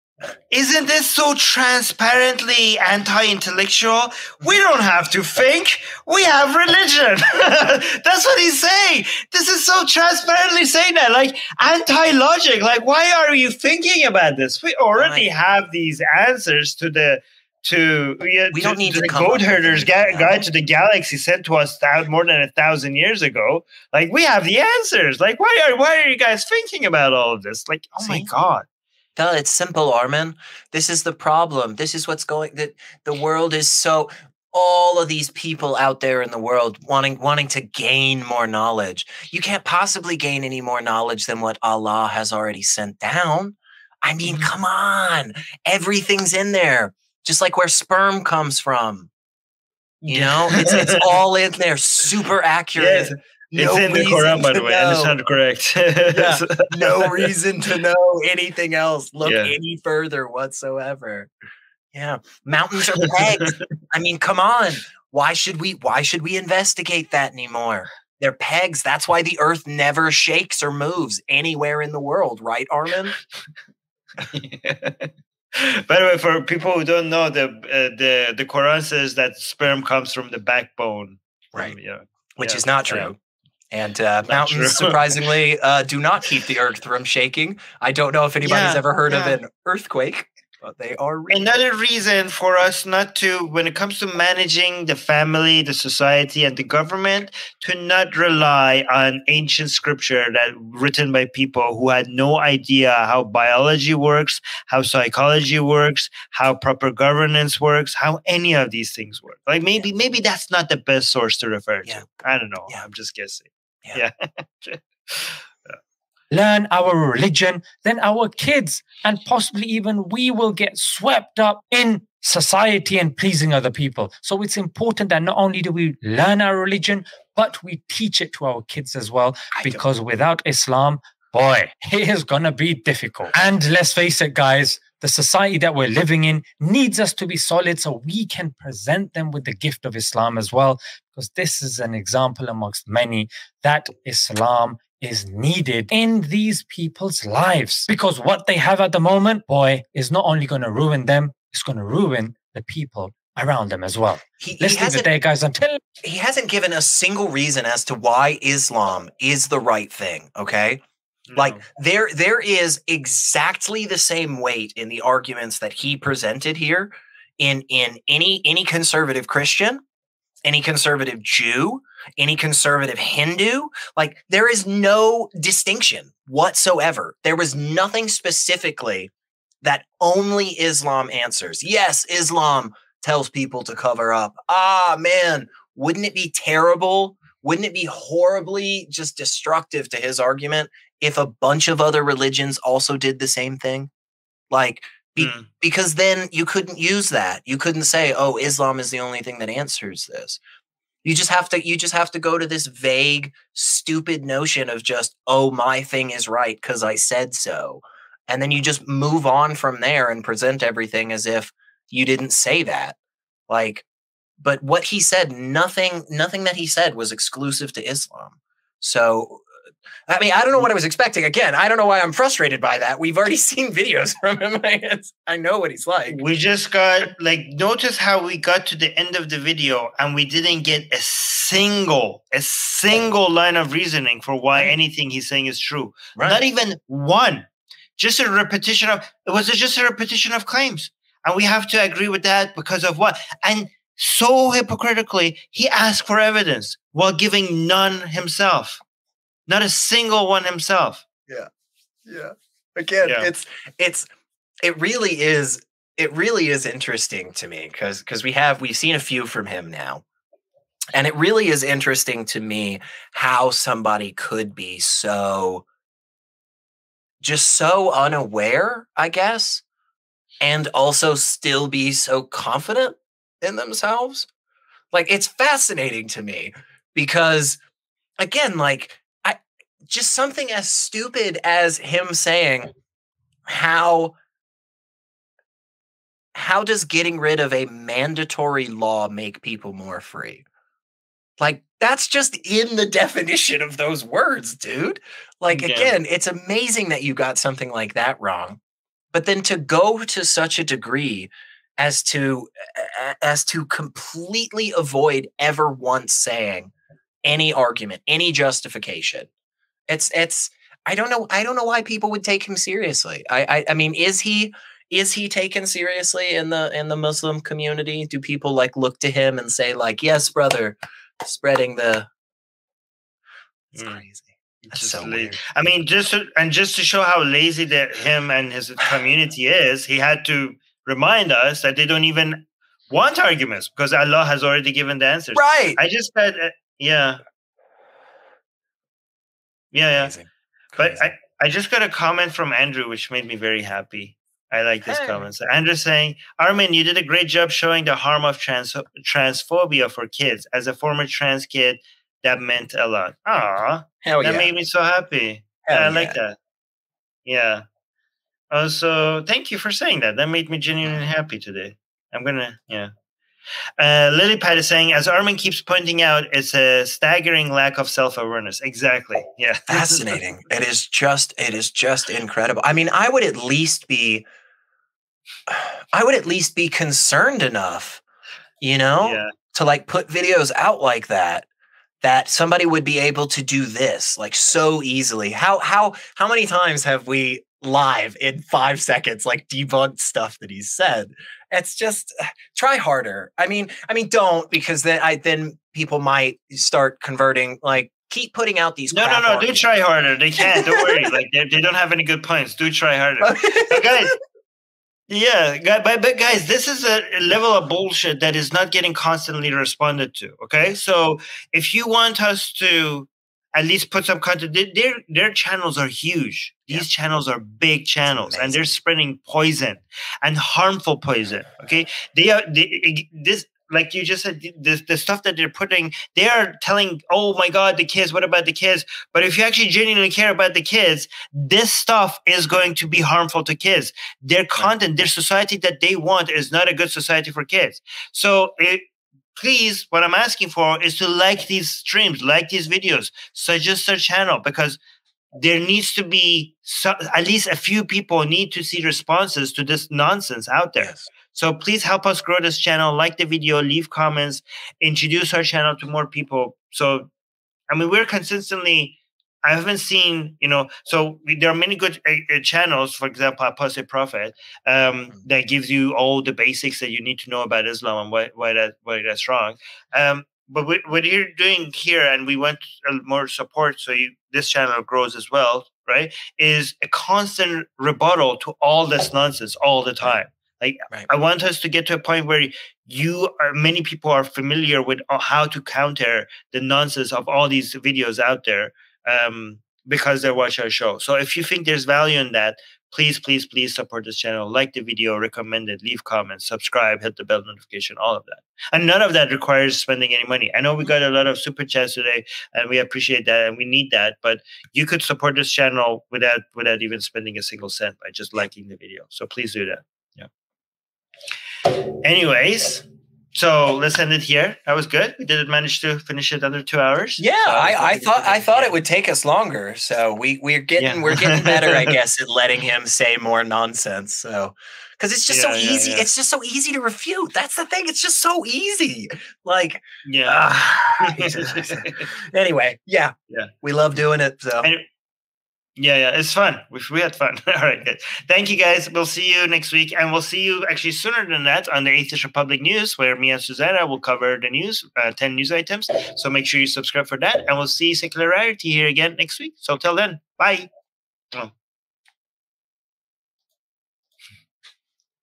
Isn't this so transparently anti-intellectual? We don't have to think. We have religion. That's what he's saying. This is so transparently saying that, like anti-logic. Like, why are you thinking about this? We already right. have these answers to the To yeah, we don't to, need to the goat herders ga- guide to the galaxy sent to us th- more than a thousand years ago. Like, we have the answers. Like, why are why are you guys thinking about all of this? Like, oh See? my God. No, it's simple, Armin. This is the problem. This is what's going. The, the world is so. All of these people out there in the world wanting wanting to gain more knowledge. You can't possibly gain any more knowledge than what Allah has already sent down. I mean, mm-hmm. come on. Everything's in there. Just like where sperm comes from, you know, it's, it's all in there, super accurate. Yes. No it's in the Quran, by the way, know. and it's not correct. yeah. No reason to know anything else. Look yeah. any further whatsoever. Yeah, mountains are pegged. I mean, come on. Why should we? Why should we investigate that anymore? They're pegs. That's why the Earth never shakes or moves anywhere in the world, right, Armin? yeah. By the way, for people who don't know, the uh, the the Quran says that sperm comes from the backbone, right? From, yeah, which yeah. is not true. And uh, mountains, surprisingly, uh, do not keep the earth from shaking. I don't know if anybody's yeah, ever heard yeah. of an earthquake, but they are real. Another reason for us not to, when it comes to managing the family, the society, and the government, to not rely on ancient scripture that written by people who had no idea how biology works, how psychology works, how proper governance works, how any of these things work. Like maybe, yeah. maybe that's not the best source to refer to. Yeah. I don't know. Yeah. I'm just guessing. Yeah. yeah. Learn our religion, then our kids and possibly even we will get swept up in society and pleasing other people. So it's important that not only do we learn our religion, but we teach it to our kids as well, because without Islam, boy, it is going to be difficult. And let's face it, guys, the society that we're living in needs us to be solid so we can present them with the gift of Islam as well, because this is an example amongst many that Islam is needed in these people's lives, because what they have at the moment, boy, is not only going to ruin them, it's going to ruin the people around them as well. He, Let's he leave it there, guys. Until he hasn't given a single reason as to why Islam is the right thing. Okay. No. Like there, there is exactly the same weight in the arguments that he presented here in, in any, any conservative Christian, any conservative Jew, any conservative Hindu. Like there is no distinction whatsoever. There was nothing specifically that only Islam answers. Yes, Islam tells people to cover up. Ah, man, wouldn't it be terrible? Wouldn't it be horribly just destructive to his argument if a bunch of other religions also did the same thing? Like, be mm. because then you couldn't use that. You couldn't say, oh, Islam is the only thing that answers this. You just have to you just have to go to this vague, stupid notion of just, oh, my thing is right because I said so. And then you just move on from there and present everything as if you didn't say that. Like, but what he said, nothing, nothing that he said was exclusive to Islam. So I mean, I don't know what I was expecting. Again, I don't know why I'm frustrated by that. We've already seen videos from him. I know what he's like. We just got, like, notice how we got to the end of the video and we didn't get a single, a single line of reasoning for why anything he's saying is true. Right. Not even one. Just a repetition of, it was just a repetition of claims. And we have to agree with that because of what? And so hypocritically, he asked for evidence while giving none himself. Not a single one himself. Yeah. Yeah. Again, yeah. it's, it's, it really is, it really is interesting to me because, because we have, we've seen a few from him now. And it really is interesting to me how somebody could be so, just so unaware, I guess, and also still be so confident in themselves. Like, it's fascinating to me because, again, like, just something as stupid as him saying, how, how does getting rid of a mandatory law make people more free? Like, that's just in the definition of those words, dude. Like, yeah. again, it's amazing that you got something like that wrong. But then to go to such a degree as to, as to completely avoid ever once saying any argument, any justification. It's, it's, I don't know. I don't know why people would take him seriously. I, I, I mean, is he, is he taken seriously in the, in the Muslim community? Do people like look to him and say like, yes, brother, spreading the, it's mm. crazy. That's so weird. I mean, just, to, and just to show how lazy that him and his community is, he had to remind us that they don't even want arguments because Allah has already given the answers. Right. I just said, uh, yeah. Yeah, yeah. Amazing. But Amazing. I, I just got a comment from Andrew, which made me very happy. I like this hey. comment. So Andrew's saying, Armin, you did a great job showing the harm of trans transphobia for kids. As a former trans kid, that meant a lot. Aw, Hell that yeah. made me so happy. Hell yeah, I yeah. like that. Yeah. Also, thank you for saying that. That made me genuinely happy today. I'm going to, yeah. Uh, Lily Pat is saying, as Armin keeps pointing out, it's a staggering lack of self-awareness. Exactly. Yeah. Fascinating. It is just, it is just incredible. I mean, I would at least be, I would at least be concerned enough, you know, yeah. to like put videos out like that that somebody would be able to do this like so easily. How how how many times have we live in five seconds like debunked stuff that he said? It's just uh, try harder. I mean, I mean, don't, because then I then people might start converting. Like, keep putting out these. No, no, no. Arguments. Do try harder. They can't. Don't worry. Like they, they don't have any good points. Do try harder, so guys. Yeah, but, but guys, this is a level of bullshit that is not getting constantly responded to, okay? So if you want us to at least put some content, their, their channels are huge. These yeah. channels are big channels, and they're spreading poison and harmful poison, okay? They are they, this. Like you just said, the, the stuff that they're putting, they are telling, oh my God, the kids, what about the kids? But if you actually genuinely care about the kids, this stuff is going to be harmful to kids. Their content, their society that they want is not a good society for kids. So it, please, what I'm asking for is to like these streams, like these videos, suggest their channel, because there needs to be so, at least a few people need to see responses to this nonsense out there. Yes. So please help us grow this channel. Like the video, leave comments, introduce our channel to more people. So, I mean, we're consistently, I haven't seen, you know, so there are many good uh, channels, for example, Apostate Prophet, um, that gives you all the basics that you need to know about Islam and why, why, that, why that's wrong. Um, but we, what you're doing here, and we want more support so you, this channel grows as well, right, is a constant rebuttal to all this nonsense all the time. Like, right. I want us to get to a point where you are, many people are familiar with how to counter the nonsense of all these videos out there um, because they watch our show. So if you think there's value in that, please, please, please support this channel. Like the video, recommend it, leave comments, subscribe, hit the bell notification, all of that. And none of that requires spending any money. I know we got a lot of super chats today, and we appreciate that, and we need that. But you could support this channel without, without even spending a single cent by just liking the video. So please do that. Anyways, so let's end it here. That was good. We did manage to finish it under two hours. Yeah, so I, I thought I thought it would take us longer. So we we're getting yeah. we're getting better, I guess, at letting him say more nonsense. So because it's just yeah, so yeah, easy, yeah. it's just so easy to refute. That's the thing. It's just so easy. Like yeah. Uh, anyway, yeah, yeah, we love doing it. So. And, Yeah, yeah, it's fun. We, we had fun. All right, good. Thank you, guys. We'll see you next week, and we'll see you actually sooner than that on the Atheist Republic News, where me and Susanna will cover the news, uh, ten news items. So make sure you subscribe for that, and we'll see Secularity here again next week. So till then, bye. Oh.